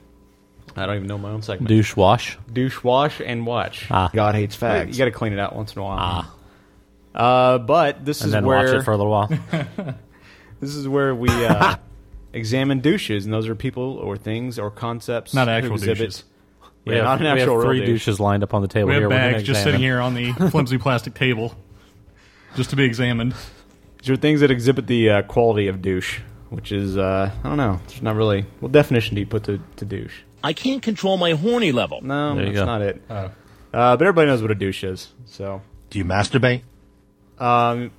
I don't even know my own segment. Douche Wash? Douche Wash and Watch. Ah. God hates fags. You got to clean it out once in a while. Ah. Uh, but this and is where... And then watch it for a little while. This is where we... Uh, examine douches, and those are people or things or concepts. Not actual douches. Yeah, have, not an actual. We have three douche. douches lined up on the table. We have here. bags just sitting here on the flimsy plastic table, just to be examined. These are things that exhibit the uh, quality of douche, which is uh, I don't know. It's not really. What definition do you put to, to douche? I can't control my horny level. No, that's go. not it. Oh. Uh, but everybody knows what a douche is. So, do you masturbate? Um.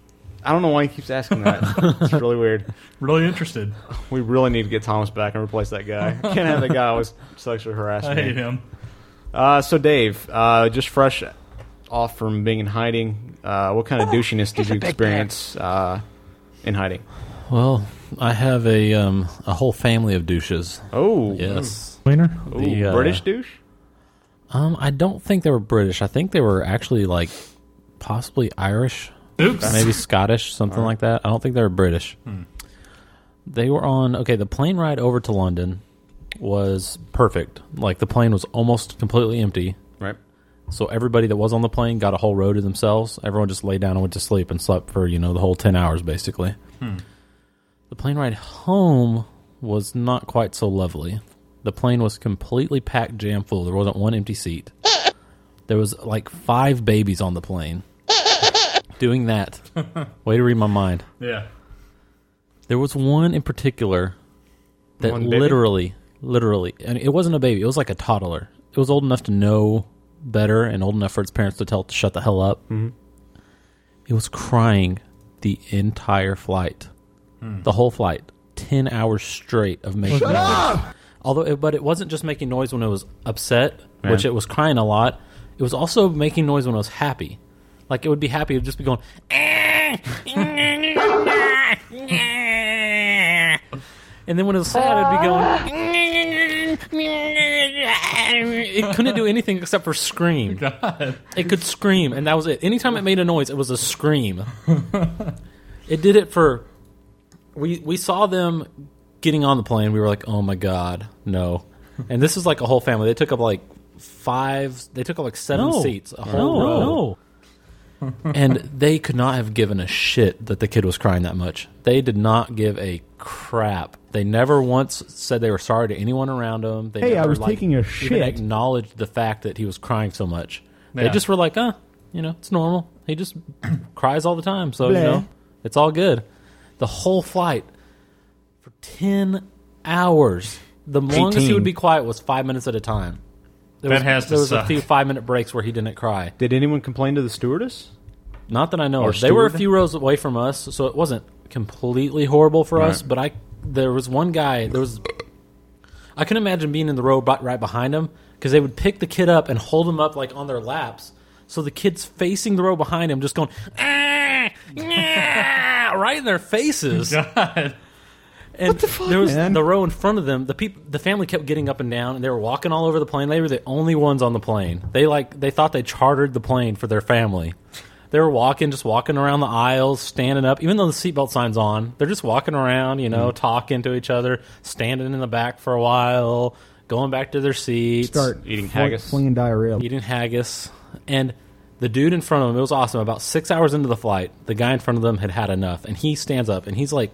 I don't know why he keeps asking that. It's really weird. Really interested. We really need to get Thomas back and replace that guy. I can't have that guy always sexually harassing me. I hate him. Uh, so, Dave, uh, just fresh off from being in hiding, uh, what kind of oh, douchiness did you experience uh, in hiding? Well, I have a um, a whole family of douches. Oh. Yes. Cleaner? Ooh, the, uh, British douche? Um, I don't think they were British. I think they were actually, like, possibly Irish. Oops. Maybe Scottish, something right. like that. I don't think they were British. Hmm. They were on... Okay, the plane ride over to London was perfect. Like, the plane was almost completely empty. Right. So everybody that was on the plane got a whole row to themselves. Everyone just laid down and went to sleep and slept for, you know, the whole ten hours, basically. Hmm. The plane ride home was not quite so lovely. The plane was completely packed, jam full. There wasn't one empty seat. There was, like, five babies on the plane. Doing that. Way to read my mind. Yeah. There was one in particular that literally, literally, and it wasn't a baby. It was like a toddler. It was old enough to know better and old enough for its parents to tell it to shut the hell up. Mm-hmm. It was crying the entire flight. Mm. The whole flight. Ten hours straight of making shut noise. Up! Although, it, but it wasn't just making noise when it was upset, Man. which it was crying a lot. It was also making noise when it was happy. Like, it would be happy. It would just be going, and then when it was sad, it would be going, it couldn't do anything except for scream. God. It could scream, and that was it. Anytime it made a noise, it was a scream. It did it for, we, we saw them getting on the plane. We were like, oh, my God, no. And this is like a whole family. They took up like five, they took up like seven no. seats. A whole no, row. No. And they could not have given a shit that the kid was crying that much. They did not give a crap. They never once said they were sorry to anyone around them. They hey, never, I was like, taking a shit. Even acknowledged the fact that he was crying so much. Yeah. They just were like, uh, oh, you know, it's normal. He just cries all the time, so, Bleh. you know, it's all good. The whole flight, for ten hours, the longest he would be quiet was five minutes at a time. There that was, has to There was suck. a few five-minute breaks where he didn't cry. Did anyone complain to the stewardess? Not that I know or of. Steward? They were a few rows away from us, so it wasn't completely horrible for right. us, but I there was one guy. There was I couldn't imagine being in the row right behind him because they would pick the kid up and hold him up like on their laps, so the kid's facing the row behind him just going, ah, yeah, right in their faces. God. And what the fuck, there was man? the row in front of them. The people, the family kept getting up and down, and they were walking all over the plane. They were the only ones on the plane. They like they thought they chartered the plane for their family. They were walking, just walking around the aisles, standing up. Even though the seatbelt sign's on, they're just walking around, you know, mm. talking to each other, standing in the back for a while, going back to their seats. Start eating haggis, flinging diarrhea, eating haggis, and the dude in front of them. It was awesome. About six hours into the flight, the guy in front of them had had enough, and he stands up and he's like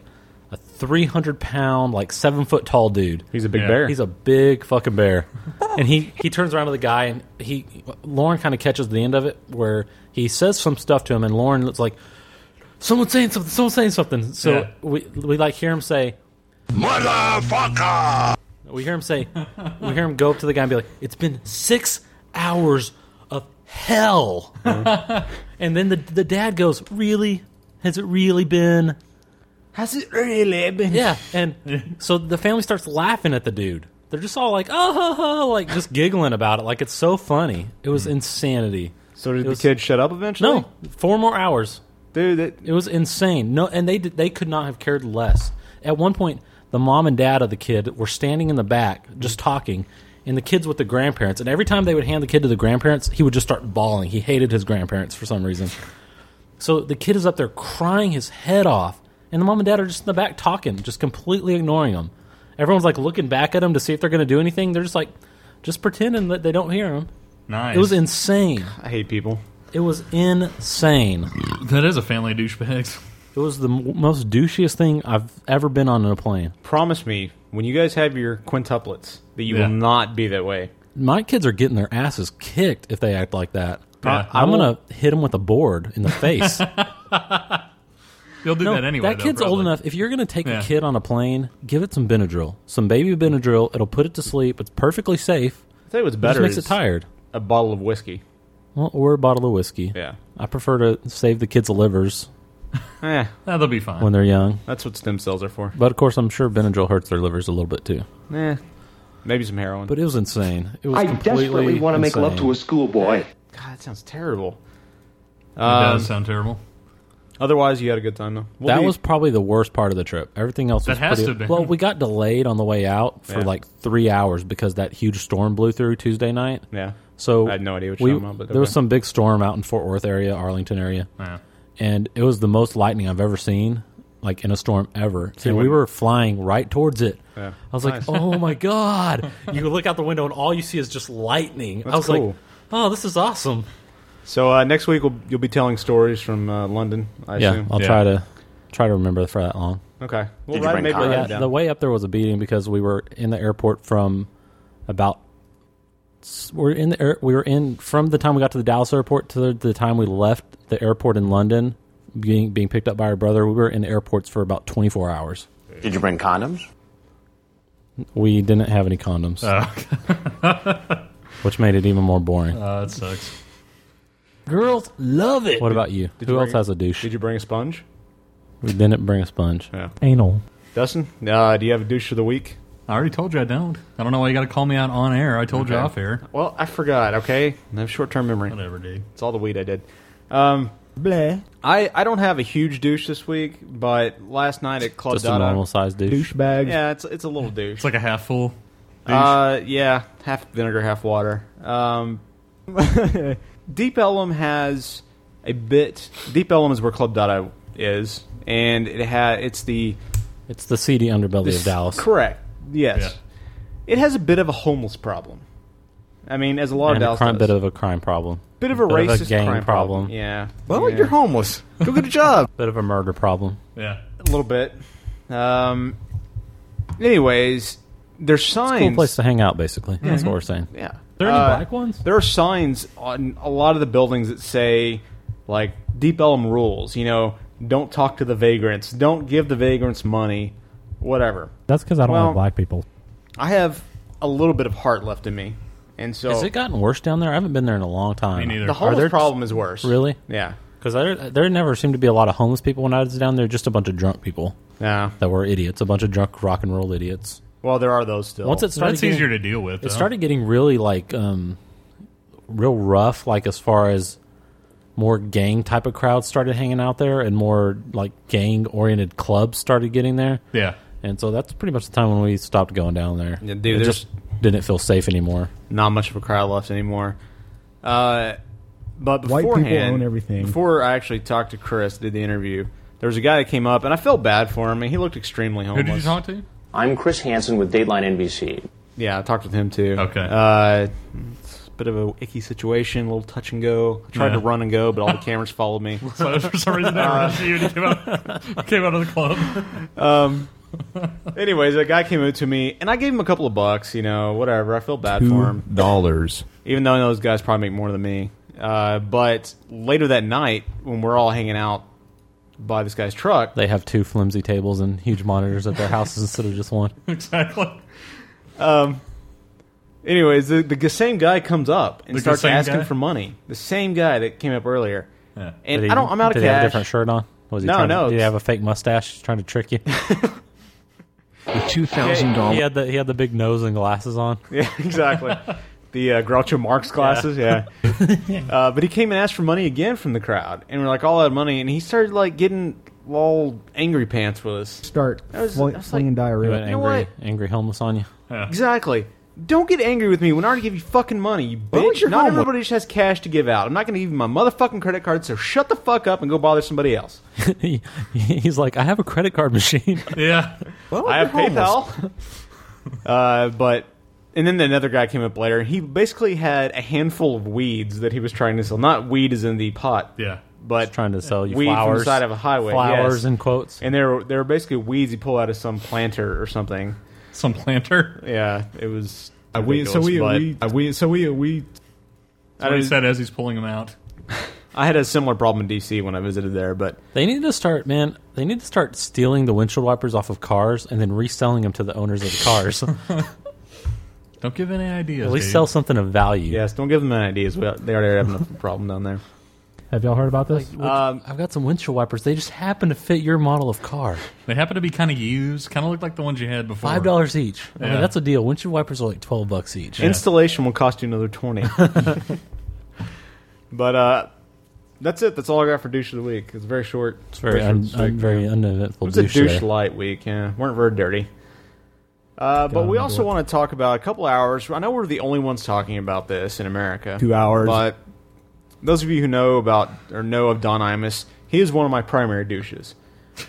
a three hundred pound, like seven foot tall dude. He's a big yeah. bear. He's a big fucking bear. And he, he turns around to the guy, and he Lauren kind of catches the end of it where he says some stuff to him, and Lauren looks like, someone's saying something, someone's saying something. So yeah. we, we like hear him say, motherfucker! We hear him say, we hear him go up to the guy and be like, it's been six hours of hell. Mm-hmm. And then the the dad goes, really? Has it really been... Has it really been? Yeah, and so the family starts laughing at the dude. They're just all like, oh, ho, ho, like just giggling about it. Like, it's so funny. It was insanity. So did it the was, kid shut up eventually? No, four more hours. Dude, it, it was insane. No, and they they could not have cared less. At one point, the mom and dad of the kid were standing in the back just talking, and the kid's with the grandparents. And every time they would hand the kid to the grandparents, he would just start bawling. He hated his grandparents for some reason. So the kid is up there crying his head off. And the mom and dad are just in the back talking, just completely ignoring them. Everyone's, like, looking back at them to see if they're going to do anything. They're just, like, just pretending that they don't hear them. Nice. It was insane. I hate people. It was insane. That is a family of douchebags. It was the most douchiest thing I've ever been on in a plane. Promise me, when you guys have your quintuplets, that you yeah. will not be that way. My kids are getting their asses kicked if they act like that. Yeah. I, I'm going to hit them with a board in the face. You'll do no, that anyway. That though, kid's probably. old enough. If you're going to take yeah. a kid on a plane, give it some Benadryl. Some baby Benadryl. It'll put it to sleep. It's perfectly safe. I think what's better it makes it tired. A bottle of whiskey. Well, or a bottle of whiskey. Yeah. I prefer to save the kids' livers. Eh, that'll be fine. When they're young. That's what stem cells are for. But, of course, I'm sure Benadryl hurts their livers a little bit, too. Eh. Maybe some heroin. But it was insane. It was I completely desperately want to make insane. love to a schoolboy. God, that sounds terrible. It um, does sound terrible. Otherwise, you had a good time, though. We'll that be, was probably the worst part of the trip. Everything else that was has pretty, to be. Well, we got delayed on the way out for yeah. like three hours because that huge storm blew through Tuesday night. Yeah. So I had no idea what you were talking about. But there okay. was some big storm out in Fort Worth area, Arlington area. Yeah. And it was the most lightning I've ever seen, like in a storm ever. See, and we were flying right towards it. Yeah. I was nice. like, oh, my God. You look out the window, and all you see is just lightning. That's I was cool. like, oh, this is awesome. So uh, next week we'll, you'll be telling stories from uh, London, I yeah, assume. I'll yeah, I'll try to try to remember for that long. Okay. We'll ride maybe yeah, down. The way up there was a beating because we were in the airport from about we're in the air, we were in from the time we got to the Dallas airport to the, the time we left the airport in London, being being picked up by our brother. We were in airports for about twenty-four hours. Did you bring condoms? We didn't have any condoms. Oh. Which made it even more boring. Oh, uh, that sucks. Girls love it. What about you? Did Who you else a, has a douche? Did you bring a sponge? We didn't bring a sponge. Yeah. Anal. Dustin, uh, do you have a douche of the week? I already told you I don't. I don't know why you got to call me out on air. I told okay. you off air. Well, I forgot, okay? I have short-term memory. Whatever, dude. It's all the weed I did. Um, Bleh. I, I don't have a huge douche this week, but last night at Club Dada. Just a normal-sized douche. Douchebag. Yeah, it's, it's a little douche. It's like a half-full douche? Uh, yeah, half vinegar, half water. Um... Deep Ellum has a bit. Deep Ellum is where Club Dada is, and it ha, it's the it's the seedy underbelly this, of Dallas. Correct. Yes, yeah. It has a bit of a homeless problem. I mean, as a lot and of Dallas, a crime, does. bit of a crime problem, bit of a, a bit racist of a gang crime problem. problem. Yeah. Well, yeah. You're homeless. Go get a job. Bit of a murder problem. Yeah, a little bit. Um. Anyways, there's signs. It's a cool place to hang out. Basically, mm-hmm. That's what we're saying. Yeah. Are there any uh, black ones? There are signs on a lot of the buildings that say, like, Deep Ellum rules. You know, don't talk to the vagrants. Don't give the vagrants money. Whatever. That's because I don't well, like black people. I have a little bit of heart left in me. And so, has it gotten worse down there? I haven't been there in a long time. Me neither. The homeless problem is worse. Really? Yeah. Because there, there never seemed to be a lot of homeless people when I was down there. Just a bunch of drunk people. Yeah. That were idiots. A bunch of drunk rock and roll idiots. Well, there are those still. Once it started, that's getting, easier to deal with. It though. started getting really like, um, real rough. Like as far as more gang type of crowds started hanging out there, and more like gang oriented clubs started getting there. Yeah, and so that's pretty much the time when we stopped going down there. Yeah, dude, it just didn't feel safe anymore. Not much of a crowd left anymore. Uh, but beforehand, white people own everything. Before I actually talked to Chris, did the interview, there was a guy that came up, and I felt bad for him. And he looked extremely homeless. Who did you talk to? I'm Chris Hansen with Dateline N B C. Yeah, I talked with him, too. Okay. Uh, it's a bit of a icky situation, a little touch and go. I tried yeah. to run and go, but all the cameras followed me. So for some reason, I ran into you and came out, came out of the club. Um. Anyways, that guy came up to me, and I gave him a couple of bucks, you know, whatever. I felt bad for him. two dollars. Even though those guys probably make more than me. Uh, but later that night, when we're all hanging out, by this guy's truck. They have two flimsy tables and huge monitors at their houses instead of just one. Exactly. Um, anyways, the, the same guy comes up and the starts asking guy? for money. The same guy that came up earlier. Yeah. And he, I don't, I'm out of cash. Did he have a different shirt on? Was he no, no. To, did he have a fake mustache trying to trick you? The two thousand dollars. He had the, he had the big nose and glasses on. Yeah, exactly. The uh, Groucho Marx glasses, yeah. yeah. Uh, but he came and asked for money again from the crowd. And we're like, all out of money. And he started, like, getting all angry pants with us. Start was, fl- was flinging like, diarrhea. Angry, you know what? Angry homeless on you. Yeah. Exactly. Don't get angry with me when I already give you fucking money, you bitch. Not homeless? Everybody just has cash to give out. I'm not going to give you my motherfucking credit card, so shut the fuck up and go bother somebody else. he, he's like, I have a credit card machine. yeah. Well, I have PayPal. uh, but... And then another guy came up later. He basically had a handful of weeds that he was trying to sell. Not weed as in the pot. Yeah. But just trying to sell you weed flowers from the side of a highway. Flowers, yes. In quotes. And they were they were basically weeds you pull out of some planter or something. Some planter? Yeah, it was. Uh, we, so we, we, uh, we so we uh, we. That's what I he said as he's pulling them out. I had a similar problem in D C when I visited there, but they need to start, man. They need to start stealing the windshield wipers off of cars and then reselling them to the owners of the cars. Don't give any ideas. At least dude. Sell something of value. Yes, don't give them any ideas. We, they already have enough problem down there. Have y'all heard about this? Like, um, I've got some windshield wipers. They just happen to fit your model of car. They happen to be kind of used, kind of look like the ones you had before. Five dollars each. Yeah. I mean, that's a deal. Windshield wipers are like twelve bucks each. Yeah. Installation will cost you another twenty. But uh, that's it. That's all I got for douche of the week. It's very short. It's very, very, un- short, un- very uneventful. It was douche a douche day. Light week. Yeah, weren't very dirty. Uh, but we also want to talk about a couple hours. I know we're the only ones talking about this in America. Two hours, but. Those of you who know about or know of Don Imus, he is one of my primary douches.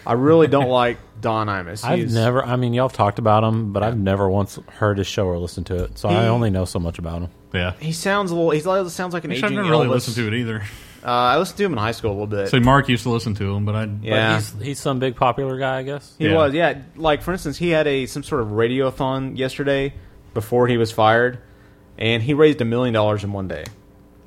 I really don't like Don Imus. He's, I've never, I mean, y'all have talked about him, but yeah. I've never once heard his show or listened to it, so he, I only know so much about him. Yeah. He sounds a little, he sounds like an aging Elvis. I've never really listened to it either. Uh, I listened to him in high school a little bit. So Mark used to listen to him, but I... Yeah. But he's, he's some big popular guy, I guess? He yeah. was, yeah. Like, for instance, he had a some sort of radiothon yesterday before he was fired, and he raised a million dollars in one day.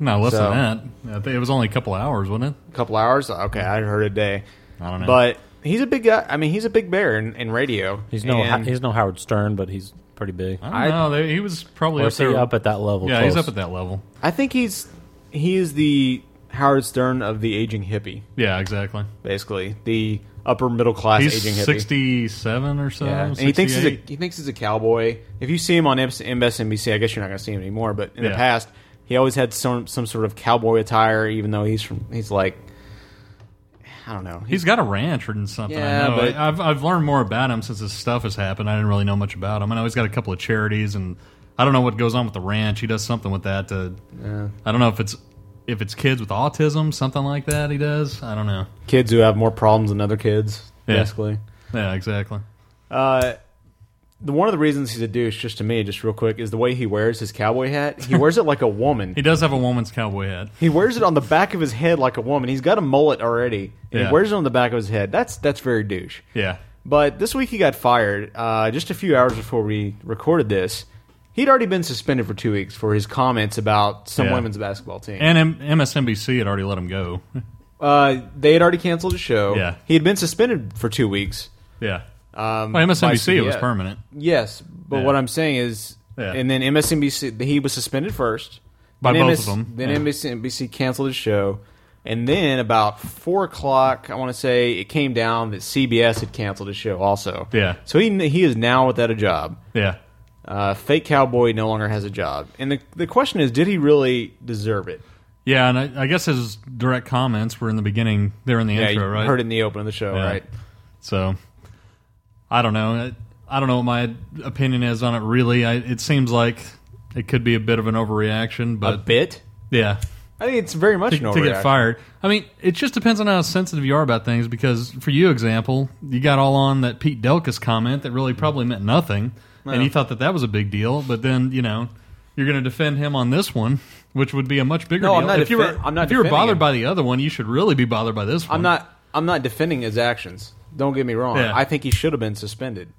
No, less so, than that. It was only a couple hours, wasn't it? A couple hours? Okay, I heard a day. I don't know. But he's a big guy. I mean, he's a big bear in, in radio. He's no and he's no Howard Stern, but he's pretty big. I don't know. He was probably up, he there. up at that level. Yeah, close. He's up at that level. I think he's he is the Howard Stern of the aging hippie. Yeah, exactly. Basically, the upper middle class he's aging hippie. sixty-seven or so. Yeah. And he thinks he's a, he thinks he's a cowboy. If you see him on M S N B C, I guess you're not going to see him anymore. But in yeah. the past. He always had some some sort of cowboy attire, even though he's from he's like I don't know. He's, he's got a ranch or something. Yeah, I know. But I've I've learned more about him since this stuff has happened. I didn't really know much about him. I know he's got a couple of charities, and I don't know what goes on with the ranch. He does something with that. To, yeah. I don't know if it's if it's kids with autism, something like that. He does. I don't know. Kids who have more problems than other kids, yeah. basically. Yeah, exactly. Uh. The one of the reasons he's a douche, just to me, just real quick, is the way he wears his cowboy hat. He wears it like a woman. He does have a woman's cowboy hat. He wears it on the back of his head like a woman. He's got a mullet already, and yeah. he wears it on the back of his head. That's that's very douche. Yeah. But this week he got fired. Uh, just a few hours before we recorded this, he'd already been suspended for two weeks for his comments about some yeah. women's basketball team. And M- M S N B C had already let him go. uh, they had already canceled the show. Yeah. He had been suspended for two weeks. Yeah. Um, well, M S N B C, it was permanent. Yes, but yeah. what I'm saying is, yeah. and then M S N B C, he was suspended first. By both M S, of them. Then yeah. M S N B C canceled his show. And then about four o'clock, I want to say, it came down that C B S had canceled his show also. Yeah. So he he is now without a job. Yeah. Uh, fake cowboy no longer has a job. And the, the question is, did he really deserve it? Yeah, and I, I guess his direct comments were in the beginning. They were in the yeah, intro, right? Yeah, you heard it in the open of the show, yeah. right? So... I don't know. I don't know what my opinion is on it, really. I, it seems like it could be a bit of an overreaction. But a bit? Yeah. I think it's very much to, an overreaction. To get fired. I mean, it just depends on how sensitive you are about things, because for you, example, you got all on that Pete Delkus comment that really probably meant nothing, no. and you thought that that was a big deal, but then, you know, you're going to defend him on this one, which would be a much bigger no, deal. I'm not if defe- you were, I'm not if you were bothered him. by the other one, you should really be bothered by this one. I'm not. I'm not defending his actions. Don't get me wrong. Yeah. I think he should have been suspended.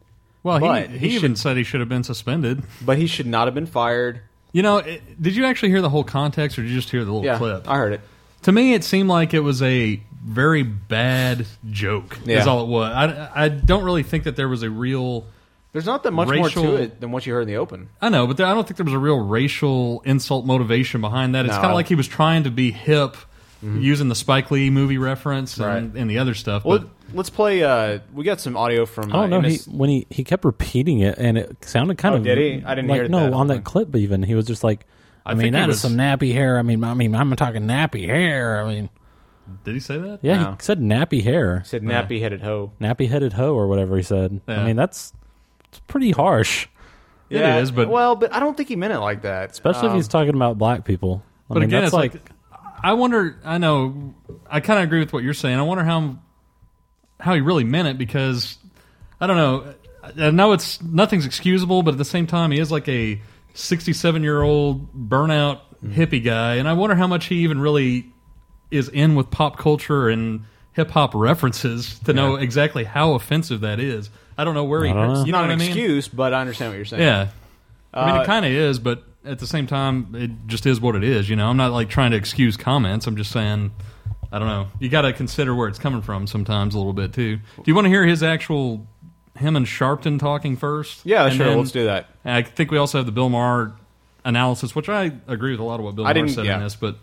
Well, he, he, he should, even said he should have been suspended. But he should not have been fired. You know, it, did you actually hear the whole context, or did you just hear the little yeah, clip? I heard it. To me, it seemed like it was a very bad joke, yeah. is all it was. I, I don't really think that there was a real... There's not that much racial, more to it than what you heard in the open. I know, but there, I don't think there was a real racial insult motivation behind that. It's no, kind of like he was trying to be hip... Mm-hmm. Using the Spike Lee movie reference and, right. and the other stuff. But well, let's play. Uh, we got some audio from. Uh, I don't know. M S- he, when he, he kept repeating it, and it sounded kind oh, of. Did he? I didn't like, hear it. No, that on that clip even he was just like, I, I mean, that was, is some nappy hair. I mean, I mean, I'm talking nappy hair. I mean, did he say that? Yeah, no. He said nappy hair. He said nappy headed hoe, nappy headed hoe, or whatever he said. Yeah. I mean, that's it's pretty harsh. Yeah, it is, but well, but I don't think he meant it like that. Especially um, if he's talking about black people. I but mean, again, that's it's like. like I wonder, I know, I kind of agree with what you're saying. I wonder how how he really meant it, because, I don't know, I know it's, nothing's excusable, but at the same time, he is like a sixty-seven-year-old burnout hippie guy, and I wonder how much he even really is in with pop culture and hip hop references to yeah. know exactly how offensive that is. I don't know where he hurts. It's not an excuse, but I understand what you're saying. Yeah, uh, I mean it kind of is, but at the same time, it just is what it is. You know, I'm not like trying to excuse comments. I'm just saying, I don't know. You got to consider where it's coming from sometimes a little bit too. Do you want to hear his actual him and Sharpton talking first? Yeah, and sure. Then, let's do that. I think we also have the Bill Maher analysis, which I agree with a lot of what Bill I Maher said yeah. in this, but.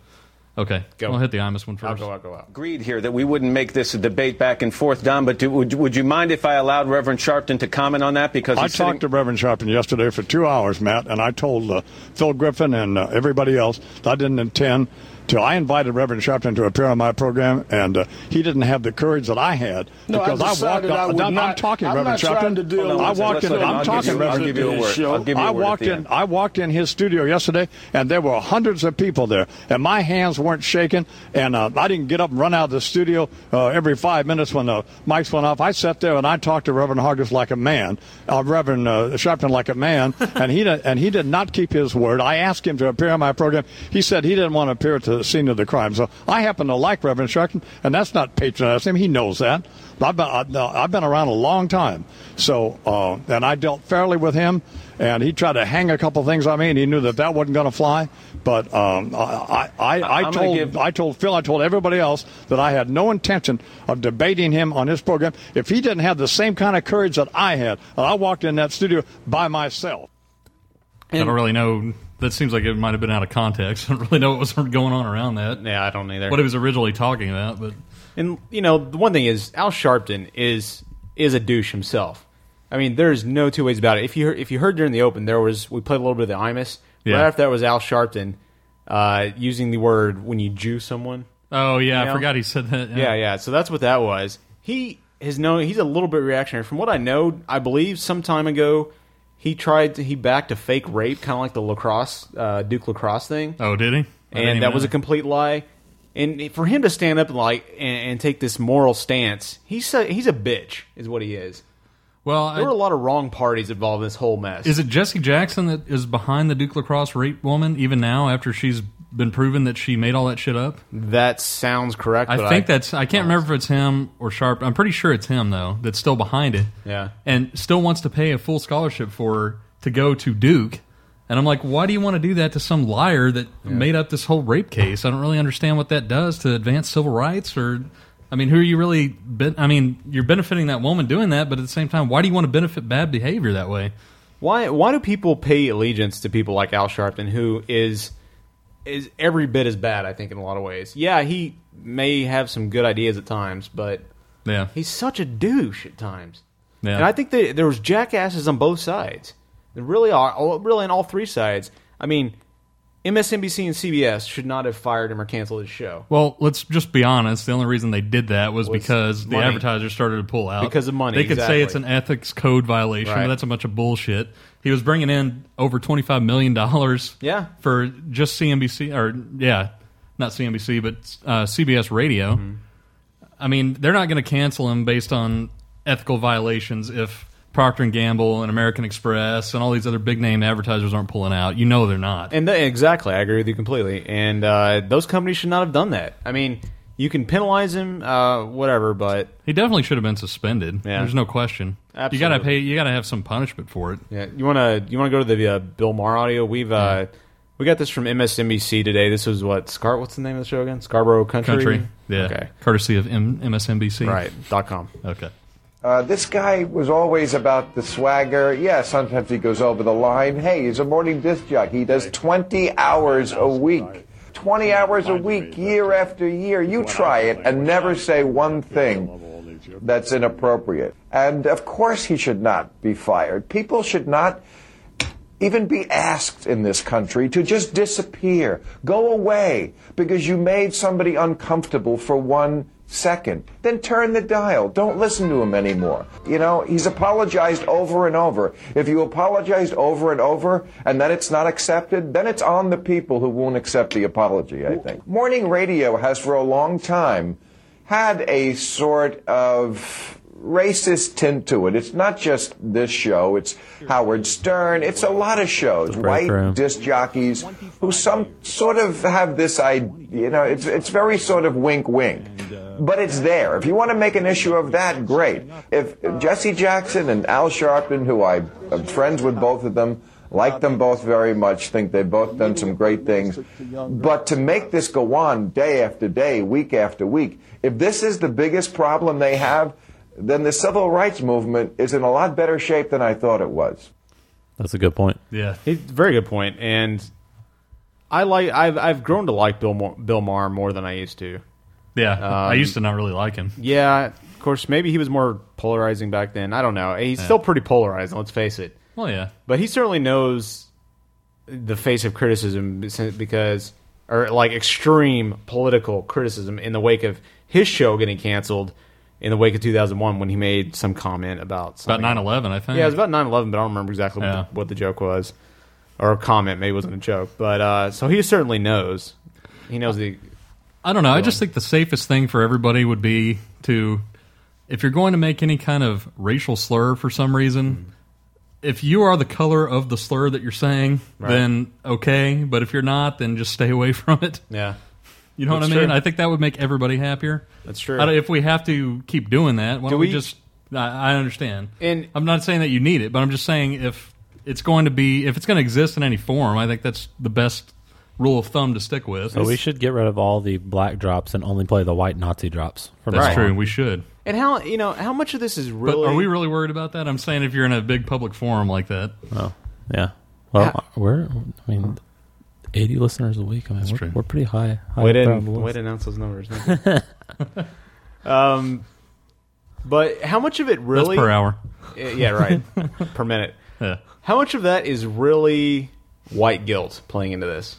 Okay, I'll hit the Imus one first. I'll go out, go out. Agreed here that we wouldn't make this a debate back and forth, Don, but do, would, would you mind if I allowed Reverend Sharpton to comment on that? Because I talked sitting... to Reverend Sharpton yesterday for two hours, Matt, and I told uh, Phil Griffin and uh, everybody else that I didn't intend to. I invited Reverend Sharpton to appear on my program, and uh, he didn't have the courage that I had because no, I, I walked up. I not, I'm talking, I'm Reverend Sharpton. Oh, no, I walked in. I'm talking, Reverend Sharpton. I walked in. I walked in his studio yesterday, and there were hundreds of people there, and my hands weren't shaking, and uh, I didn't get up and run out of the studio uh, every five minutes when the mics went off. I sat there and I talked to Reverend Hargis like a man, uh, Reverend uh, Sharpton like a man, and he did, and he did not keep his word. I asked him to appear on my program. He said he didn't want to appear at the scene of the crime. So I happen to like Reverend Sharpton, and that's not patronizing him. He knows that. I've been, I've been around a long time, so uh, and I dealt fairly with him. And he tried to hang a couple things on me, and he knew that that wasn't going to fly. But um, I, I, I told, give... I told Phil, I told everybody else that I had no intention of debating him on his program. If he didn't have the same kind of courage that I had, and I walked in that studio by myself. And I don't really know. That seems like it might have been out of context. I don't really know what was going on around that. Yeah, I don't either. What he was originally talking about, but and you know, the one thing is Al Sharpton is is a douche himself. I mean, there's no two ways about it. If you heard, if you heard during the open, there was we played a little bit of the Imus. Yeah. Right after that was Al Sharpton uh, using the word when you Jew someone. Oh yeah, you know? I forgot he said that. Yeah. yeah, yeah. So that's what that was. He has no. He's a little bit reactionary. From what I know, I believe some time ago he tried to, he backed a fake rape, kind of like the lacrosse uh, Duke lacrosse thing. Oh, did he? I and that know. was a complete lie. And for him to stand up and like and, and take this moral stance, he's a, he's a bitch, is what he is. Well, there were I, a lot of wrong parties involved in this whole mess. Is it Jessie Jackson that is behind the Duke lacrosse rape woman even now after she's been proven that she made all that shit up? That sounds correct. I think I, that's... I can't honest. remember if it's him or Sharp. I'm pretty sure it's him, though, that's still behind it. Yeah. And still wants to pay a full scholarship for her to go to Duke. And I'm like, why do you want to do that to some liar that yeah. made up this whole rape case? I don't really understand what that does to advance civil rights or... I mean, who are you really... Be- I mean, you're benefiting that woman doing that, but at the same time, why do you want to benefit bad behavior that way? Why Why do people pay allegiance to people like Al Sharpton, who is is every bit as bad, I think, in a lot of ways? Yeah, he may have some good ideas at times, but yeah. he's such a douche at times. Yeah. And I think that there was jackasses on both sides. There really are, really on all three sides. I mean... M S N B C and C B S should not have fired him or canceled his show. Well, let's just be honest. The only reason they did that was, was because money. The advertisers started to pull out. Because of money, They could exactly. say it's an ethics code violation, right. but that's a bunch of bullshit. He was bringing in over twenty-five million dollars yeah. for just C N B C, or, yeah, not C N B C, but uh, C B S Radio. Mm-hmm. I mean, they're not going to cancel him based on ethical violations if Procter and Gamble and American Express and all these other big-name advertisers aren't pulling out. You know they're not. And they, exactly. I agree with you completely. And uh, those companies should not have done that. I mean, you can penalize him, uh, whatever, but... He definitely should have been suspended. Yeah. There's no question. Absolutely. You gotta pay. You got to have some punishment for it. Yeah. You want to you wanna go to the uh, Bill Maher audio? We've... Uh, yeah. We got this from M S N B C today. This was what? Scar- what's the name of the show again? Scarborough Country? Country. Yeah. Okay. Courtesy of M- M S N B C. Right. Dot com. Okay. Uh, this guy was always about the swagger. Yeah, sometimes he goes over the line. Hey, he's a morning disc jockey. He does twenty hours a week. twenty hours a week, year after year. You try it and never say one thing that's inappropriate. And, of course, he should not be fired. People should not even be asked in this country to just disappear. Go away because you made somebody uncomfortable for one second, then turn the dial. Don't listen to him anymore. You know, he's apologized over and over. If you apologize over and over and then it's not accepted, then it's on the people who won't accept the apology, I think. Morning radio has for a long time had a sort of racist tint to it. It's not just this show. It's Howard Stern. It's a lot of shows. White disc jockeys who some sort of have this idea. You know, it's it's very sort of wink, wink. But it's there. If you want to make an issue of that, great. If Jesse Jackson and Al Sharpton, who I am friends with both of them, like them both very much, think they've both done some great things. But to make this go on day after day, week after week, if this is the biggest problem they have, then the civil rights movement is in a lot better shape than I thought it was. That's a good point. Yeah, it's a very good point. And I like I've I've grown to like Bill Mo- Bill Maher more than I used to. Yeah, um, I used to not really like him. Yeah, of course, maybe he was more polarizing back then. I don't know. He's yeah. still pretty polarizing, let's face it. Well, yeah. But he certainly knows the face of criticism because, or like extreme political criticism in the wake of his show getting canceled in the wake of two thousand one when he made some comment about something. About nine eleven, I think. Yeah, it was about nine eleven, but I don't remember exactly yeah. what, the, what the joke was. Or a comment, maybe it wasn't a joke. But uh, so he certainly knows. He knows the... I don't know. I just think the safest thing for everybody would be to, if you're going to make any kind of racial slur for some reason, mm. if you are the color of the slur that you're saying, right. then okay. But if you're not, then just stay away from it. Yeah. You know That's what I mean? True. I think that would make everybody happier. That's true. I, if we have to keep doing that, why Do don't we, we just... I, I understand. And I'm not saying that you need it, but I'm just saying if it's going to be... If it's going to exist in any form, I think that's the best... rule of thumb to stick with. So we should get rid of all the black drops and only play the white Nazi drops. That's right. True. We should. And how you know how much of this is really? But are we really worried about that? I'm saying if you're in a big public forum like that. Oh yeah. Well, how... we're. I mean, eighty listeners a week. I mean, we're, we're pretty high. high Wait to wait announce those numbers. um, but how much of it really? That's per hour. Yeah. Right. Per minute. Yeah. How much of that is really white guilt playing into this?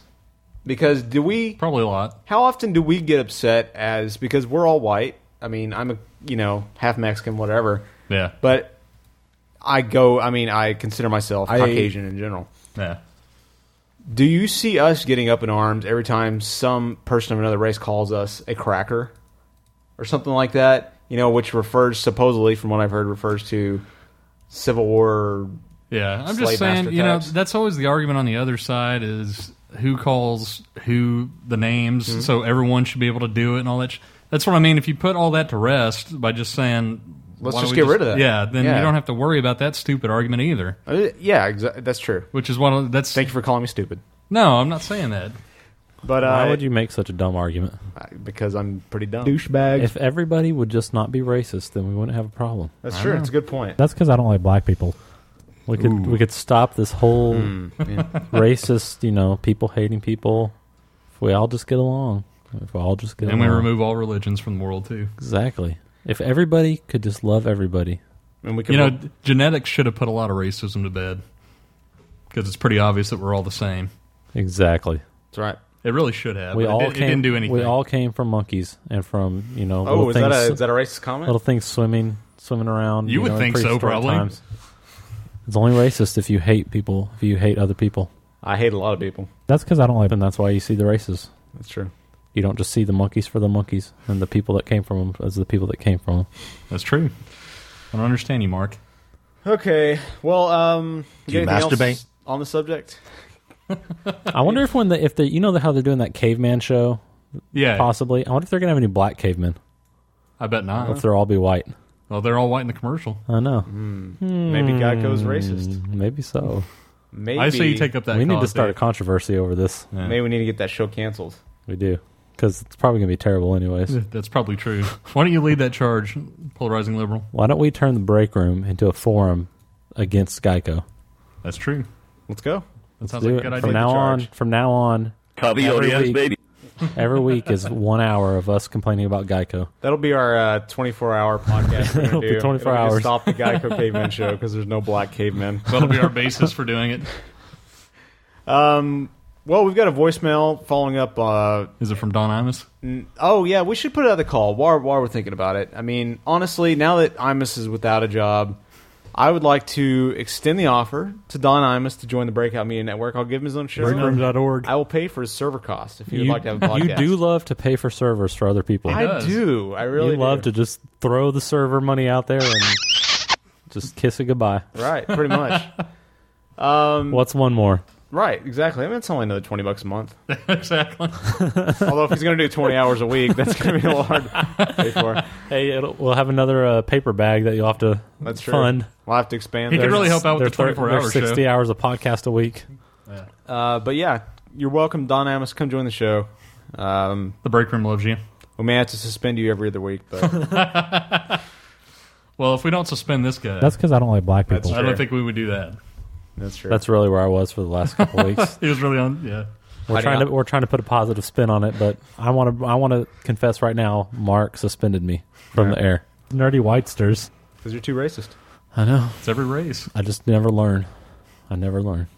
Because do we... Probably a lot. How often do we get upset as... Because we're all white. I mean, I'm a, you know, half Mexican, whatever. Yeah. But I go... I mean, I consider myself I, Caucasian in general. Yeah. Do you see us getting up in arms every time some person of another race calls us a cracker? Or something like that? You know, which refers, supposedly, from what I've heard, refers to Civil War... Yeah, I'm just saying, you know, that's always the argument on the other side is... Who calls who the names, mm-hmm. so everyone should be able to do it and all that. Sh- That's what I mean. If you put all that to rest by just saying... Let's just get just, rid of that. Yeah, then yeah. you don't have to worry about that stupid argument either. Uh, yeah, exa- that's true. Which is one of... That's, Thank you for calling me stupid. No, I'm not saying that. But uh, why would you make such a dumb argument? Because I'm pretty dumb. Douchebag. If everybody would just not be racist, then we wouldn't have a problem. That's I true. Know. That's a good point. That's because I don't like black people. We could Ooh. we could stop this whole mm, yeah. racist, you know, people hating people. If we all just get along, if we all just get and along, and we remove all religions from the world too. Exactly. If everybody could just love everybody, and we could you know, love- genetics should have put a lot of racism to bed because it's pretty obvious that we're all the same. Exactly. That's right. It really should have. We all it, came, it didn't do anything. We all came from monkeys and from you know. Oh, is things, that a is that a racist comment? Little things swimming swimming around. You, you would know, think so, probably. Times. It's only racist if you hate people, if you hate other people. I hate a lot of people. That's because I don't like them. That's why you see the races. That's true. You don't just see the monkeys for the monkeys and the people that came from them as the people that came from them. That's true. I don't understand you, Mark. Okay. Well, um... Do you masturbate? On the subject? I wonder if when the... if the, you know how they're doing that caveman show? Yeah. Possibly. I wonder if they're going to have any black cavemen. I bet not. Or if they'll all be white. Well, they're all white in the commercial. I know. Mm. Maybe Geico's racist. Maybe so. Maybe I say you take up that. We need to start there. A controversy over this. Yeah. Maybe we need to get that show canceled. We do. Because it's probably going to be terrible anyways. That's probably true. Why don't you lead that charge, polarizing liberal? Why don't we turn the break room into a forum against Geico? That's true. Let's go. That sounds like a good idea. From now on, from now on, Cubby O D S, baby. Every week is one hour of us complaining about Geico. That'll be our twenty-four hour podcast. It'll do. Be twenty-four It'll hours. Stop the Geico caveman show because there's no black cavemen. That'll be our basis for doing it. Um. Well, we've got a voicemail following up. Uh, is it from Don Imus? N- oh, yeah. We should put out the call while, while we're thinking about it. I mean, honestly, now that Imus is without a job, I would like to extend the offer to Don Imus to join the Breakout Media Network. I'll give him his own show. Breakroom dot org. I will pay for his server cost if you would like to have a podcast. You do love to pay for servers for other people. He I does. do. I really you do. love to just throw the server money out there and just kiss it goodbye. Right, pretty much. um, What's one more? Right, exactly. I mean, it's only another twenty bucks a month. Exactly. Although if he's going to do twenty hours a week, that's going to be a little hard to pay for. Hey, it'll, we'll have another uh, paper bag that you'll have to that's fund. True. We'll have to expand. He could really help out with the twenty-four hour show. Sixty hours of podcast a week. Yeah. Uh, but yeah, you're welcome, Don Imus. Come join the show. Um, the break room loves you. We may have to suspend you every other week, but well, if we don't suspend this guy, that's because I don't like black people. I don't think we would do that. That's true. That's really where I was for the last couple of weeks. It was really on, yeah. We're I trying to we're trying to put a positive spin on it, but I want to I want to confess right now, Mark suspended me from right. the air. Nerdy whitesters, because you're too racist. I know. It's every race. I just never learn. I never learn.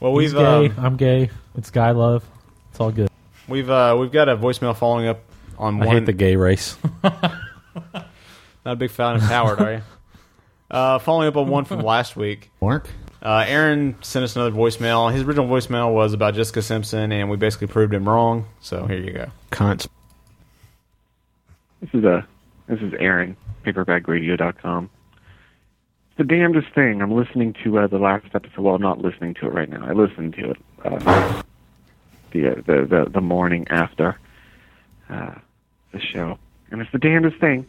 Well, we've He's gay. Um, I'm gay. It's guy love. It's all good. We've uh, we've got a voicemail following up on. I one. hate the gay race. Not a big fan of Howard, are you? Uh, following up on one from last week, Mark. Uh, Aaron sent us another voicemail. His original voicemail was about Jessica Simpson, and we basically proved him wrong. So here you go. Cunts. This is a this is Aaron, paperbagradio dot com. It's the damnedest thing. I'm listening to uh, the last episode. Well, I'm not listening to it right now. I listened to it uh, the, uh, the the the morning after uh, the show, and it's the damnedest thing.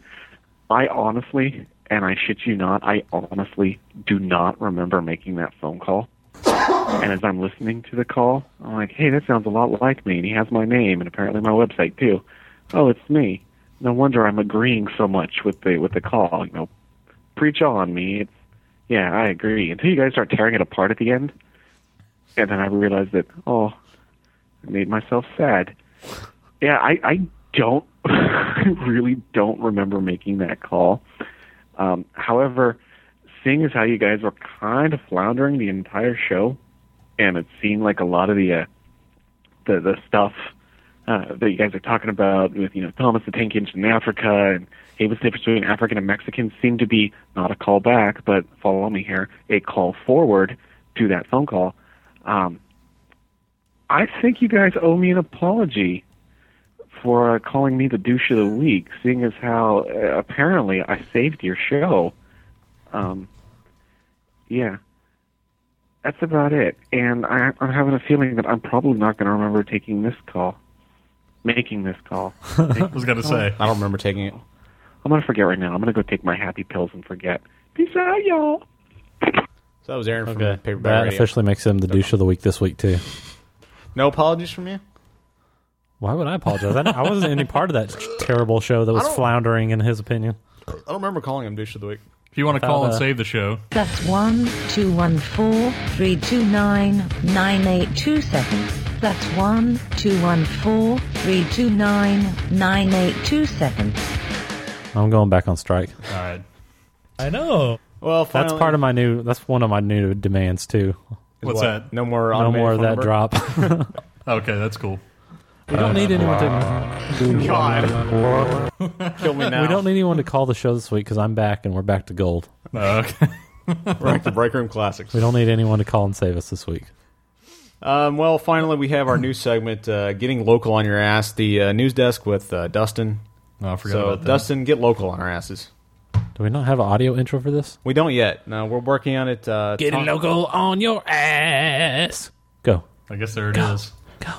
I honestly. And I shit you not, I honestly do not remember making that phone call. And as I'm listening to the call, I'm like, hey, that sounds a lot like me. And he has my name and apparently my website, too. Oh, it's me. No wonder I'm agreeing so much with the with the call. You know, preach on me. It's, yeah, I agree. Until you guys start tearing it apart at the end. And then I realized that, oh, I made myself sad. Yeah, I, I don't, I really don't remember making that call. Um, however, seeing as how you guys were kind of floundering the entire show, and it seemed like a lot of the uh, the, the stuff uh, that you guys are talking about with, you know, Thomas the Tank Engine in Africa and hey, what's the difference between African and Mexican seemed to be not a call back, but follow me here, a call forward to that phone call. Um, I think you guys owe me an apology for uh, calling me the douche of the week, seeing as how uh, apparently I saved your show. Um, yeah. That's about it. And I, I'm having a feeling that I'm probably not going to remember taking this call. Making this call. Making I was going to say. I don't remember taking it. I'm going to forget right now. I'm going to go take my happy pills and forget. Peace out, y'all. So that was Aaron from okay. Paperback That Radio. Officially makes him the douche of the week this week, too. No apologies from you? Why would I apologize? I wasn't any part of that terrible show that was floundering, in his opinion. I don't remember calling him douche of the week. If you want to call uh, and save the show. That's one two one four three two nine nine eight two seven. That's one two one four three two nine nine eight two seven. I'm going back on strike. All right. I know. Well, finally. That's part of my new. That's one of my new demands too. What's what? that? No more. No more of that number? drop. Okay, that's cool. We don't need anyone to. God. Kill me now. We don't need anyone to call the show this week because I'm back and we're back to gold. Uh, okay. We're back to Breakroom Classics. We don't need anyone to call and save us this week. Um, well, finally, we have our new segment, uh, Getting Local on Your Ass, the uh, news desk with uh, Dustin. Oh, I forgot so, about that. Dustin, get local on our asses. Do we not have an audio intro for this? We don't yet. No, we're working on it. Uh, Getting talk- local on your ass. Go. I guess there it go. is. Go.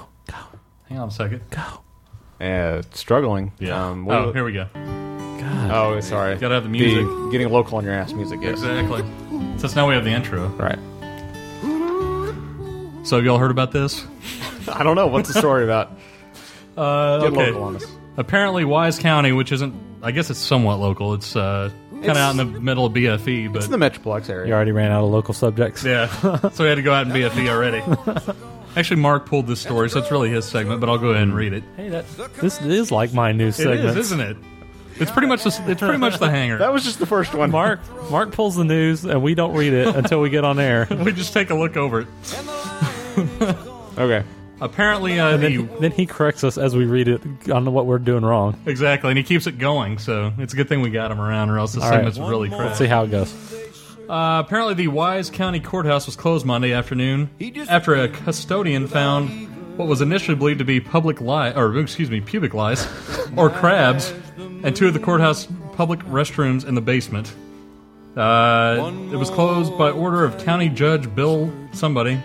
Hang on a second. Go. Uh, struggling. Yeah. Um, we'll, oh, here we go. God. Oh, sorry. You gotta have the music. The getting local on your ass music. Yes. Exactly. Since now we have the intro. Right. So, have y'all heard about this? I don't know. What's the story about? uh, Get okay. local on us. Apparently, Wise County, which isn't, I guess it's somewhat local. It's uh, kind of out in the middle of B F E. But it's in the Metroplex area. You already ran out of local subjects. Yeah. So, we had to go out in B F E already. Actually, Mark pulled this story, so it's really his segment, but I'll go ahead and read it. Hey, that, this is like my new segment. It is, isn't it? It's pretty much the, it's pretty much the hanger. That was just the first one. Mark Mark pulls the news, and we don't read it until we get on air. We just take a look over it. Okay. Apparently, uh, and then, the, then he corrects us as we read it on what we're doing wrong. Exactly, and he keeps it going, so it's a good thing we got him around, or else the segment's right. really crap. Let's see how it goes. Uh, apparently, the Wise County Courthouse was closed Monday afternoon after a custodian found what was initially believed to be public lice, or excuse me, pubic lice, or crabs, and two of the courthouse public restrooms in the basement. Uh, it was closed by order of County Judge Bill somebody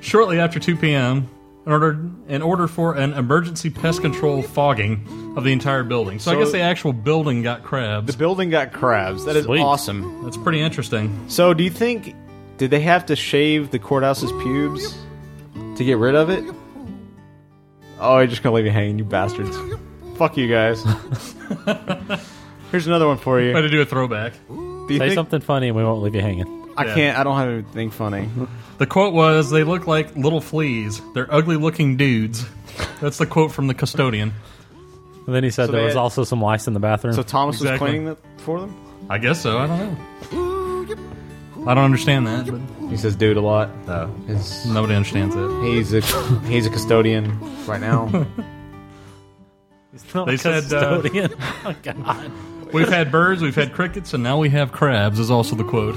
shortly after two p.m. in order in order for an emergency pest control fogging of the entire building. So, so I guess the actual building got crabs. The building got crabs. That is Sweet. Awesome. That's pretty interesting. So do you think, did they have to shave the courthouse's pubes to get rid of it? Oh, you're just going to leave me hanging, you bastards. Fuck you guys. Here's another one for you. Way to do a throwback. You Say think? Something funny and we won't leave you hanging. I yeah. can't. I don't have anything funny. The quote was, they look like little fleas. They're ugly-looking dudes. That's the quote from the custodian. And then he said so there was had, also some lice in the bathroom. So Thomas exactly. was cleaning it for them? I guess so. I don't know. I don't understand that. But he says dude a lot. Uh, his, nobody understands it. He's a, he's a custodian right now. He's not they a custodian. Said, uh, oh, God. We've had birds, we've had crickets, and now we have crabs is also the quote.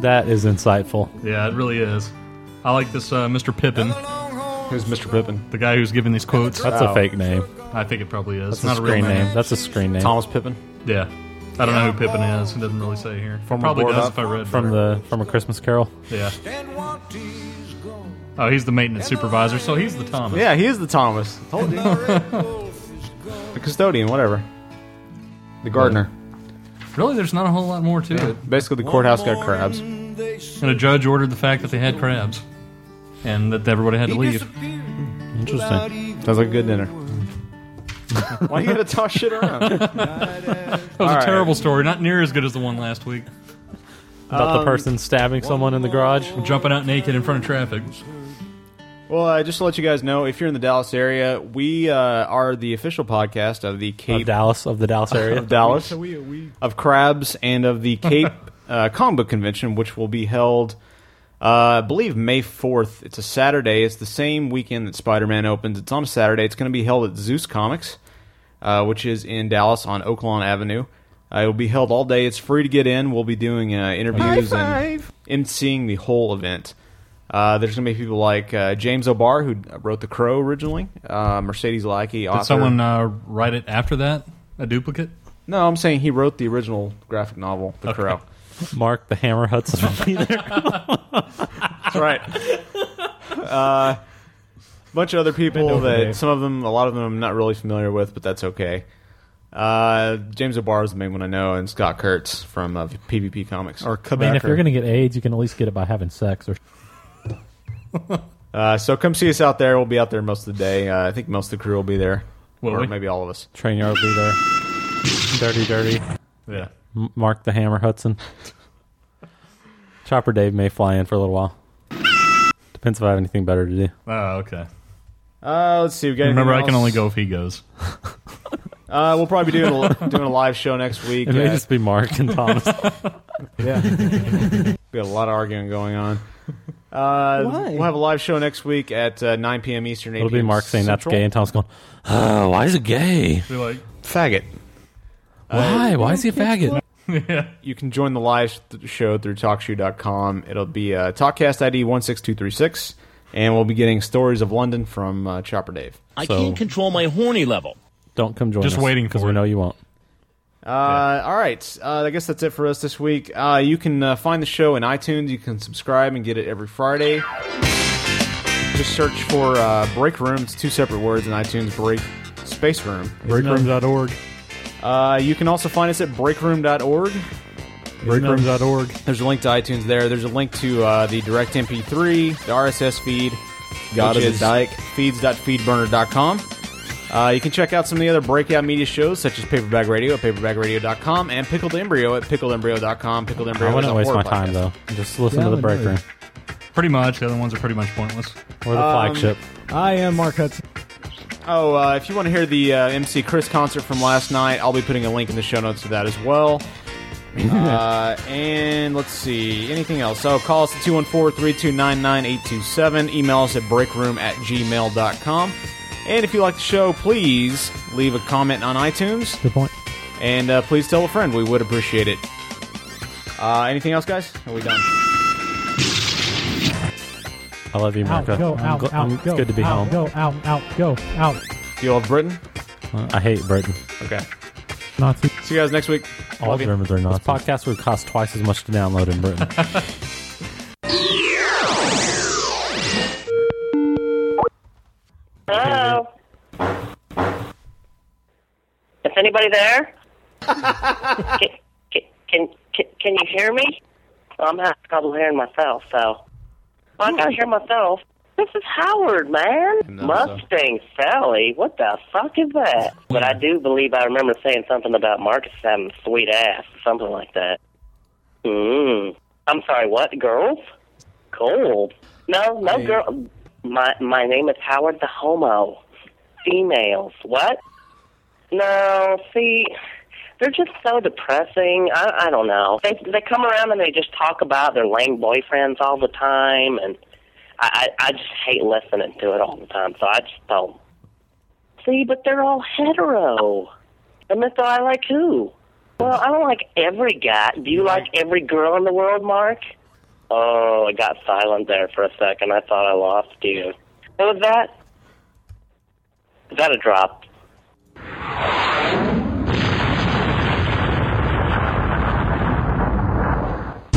That is insightful. Yeah, it really is. I like this uh, Mister Pippin. Who's Mister Pippin? The guy who's giving these quotes. That's oh. a fake name. I think it probably is. That's it's not a, a real name. name. That's a screen name. Thomas Pippin? Yeah. I don't know who Pippin is. It doesn't really say here. From probably does up, if I read from the From A Christmas Carol? Yeah. Oh, he's the maintenance supervisor, so he's the Thomas. Yeah, he is the Thomas. Told you. The custodian, whatever. The gardener. Really, there's not a whole lot more to yeah. it. Basically, the courthouse got crabs. And a judge ordered the fact that they had crabs. And that everybody had to leave. Interesting. Sounds like a good dinner. Why you gotta toss shit around? That was All a right. terrible story. Not near as good as the one last week. About um, the person stabbing someone in the garage? Jumping out naked in front of traffic. Well, uh, just to let you guys know, if you're in the Dallas area, we uh, are the official podcast of the Cape... Of Dallas, of the Dallas area. Of Dallas, of Crabs, and of the Cape uh, Comic Book Convention, which will be held, uh, I believe, May fourth. It's a Saturday. It's the same weekend that Spider-Man opens. It's on a Saturday. It's going to be held at Zeus Comics, uh, which is in Dallas on Oaklawn Avenue. Uh, it will be held all day. It's free to get in. We'll be doing uh, interviews and emceeing the whole event. Uh, there's going to be people like uh, James O'Barr, who wrote The Crow originally, uh, Mercedes Lackey, author. Did someone uh, write it after that? A duplicate? No, I'm saying he wrote the original graphic novel, The okay. Crow. Mark the Hammer Hudson will be there. That's right. A uh, bunch of other people that some of them, a lot of them I'm not really familiar with, but that's okay. Uh, James O'Barr is the main one I know, and Scott Kurtz from uh, P V P Comics. Or I mean, if you're going to get AIDS, you can at least get it by having sex or uh, so come see us out there. We'll be out there most of the day. Uh, I think most of the crew will be there. Will or we? Maybe all of us. Train yard will be there. Dirty, dirty. Yeah. M- Mark the Hammer Hudson. Chopper Dave may fly in for a little while. Depends if I have anything better to do. Oh, okay. Uh, let's see. We got Remember, I else? Can only go if he goes. Uh, we'll probably be doing a, doing a live show next week. It may at, just be Mark and Thomas. Yeah. Be a lot of arguing going on. Uh, why? We'll have a live show next week at uh, nine p.m. Eastern. It'll be Mark saying Central. That's gay, and Tom's going, oh, why is it gay? Be like, faggot. Why? Uh, why is he a faggot? Yeah. You can join the live show through talk shoe dot com. It'll be uh, TalkCast I D one six two three six, and we'll be getting Stories of London from uh, Chopper Dave. I so, can't control my horny level. Don't come join Just us. Just waiting because we know you won't. Uh, yeah. All right, uh, I guess that's it for us this week. Uh, you can uh, find the show in iTunes. You can subscribe and get it every Friday. Just search for uh, Break Room. It's two separate words in iTunes. Break Space Room. break room dot org. Uh, you can also find us at break room dot org. break room dot org. There's a link to iTunes there. There's a link to uh, the direct M P three, the R S S feed, God which is dyke. feeds dot feedburner dot com. Uh, you can check out some of the other breakout media shows, such as Paperback Radio at paperback radio dot com and Pickled Embryo at pickled embryo dot com. Pickled Embryo. I wouldn't waste my podcast. time, though. Just listen yeah, to the break room. Pretty much. The other ones are pretty much pointless. Or the um, flagship. I am Mark Hudson. Oh, uh, if you want to hear the uh, M C Chris concert from last night, I'll be putting a link in the show notes to that as well. uh, and let's see. Anything else? So call us at two one four, three two nine, nine eight two seven. Email us at break room at gmail dot com. And if you like the show, please leave a comment on iTunes. Good point. And uh, please tell a friend. We would appreciate it. Uh, anything else, guys? Are we done? I love you, America. Out, go, out, go, out, it's go, good to be out, home. Go, out, out, go, out. Do you love Britain? Uh, I hate Britain. Okay. Nazi. See you guys next week. All love Germans you. Are Nazis. This podcast would cost twice as much to download in Britain. Hello? Is anybody there? can, can, can, can you hear me? Well, I'm having trouble hearing myself, so... Well, I gotta hear myself. This is Howard, man. No, Mustang so. Sally. What the fuck is that? But I do believe I remember saying something about Marcus having a sweet ass, something like that. Mm. I'm sorry, what? Girls? Cold. No, no hey. Girl. My my name is Howard the Homo. Females. What? No, see, they're just so depressing. I, I don't know. They they come around and they just talk about their lame boyfriends all the time, and... I, I just hate listening to it all the time, so I just don't. See, but they're all hetero. And that's all I like who? Well, I don't like every guy. Do you like every girl in the world, Mark? Oh, I got silent there for a second. I thought I lost you. What was that? Is that a drop?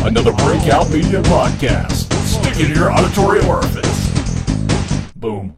Another Breakout Media podcast. Stick it in your auditory orifice. Boom.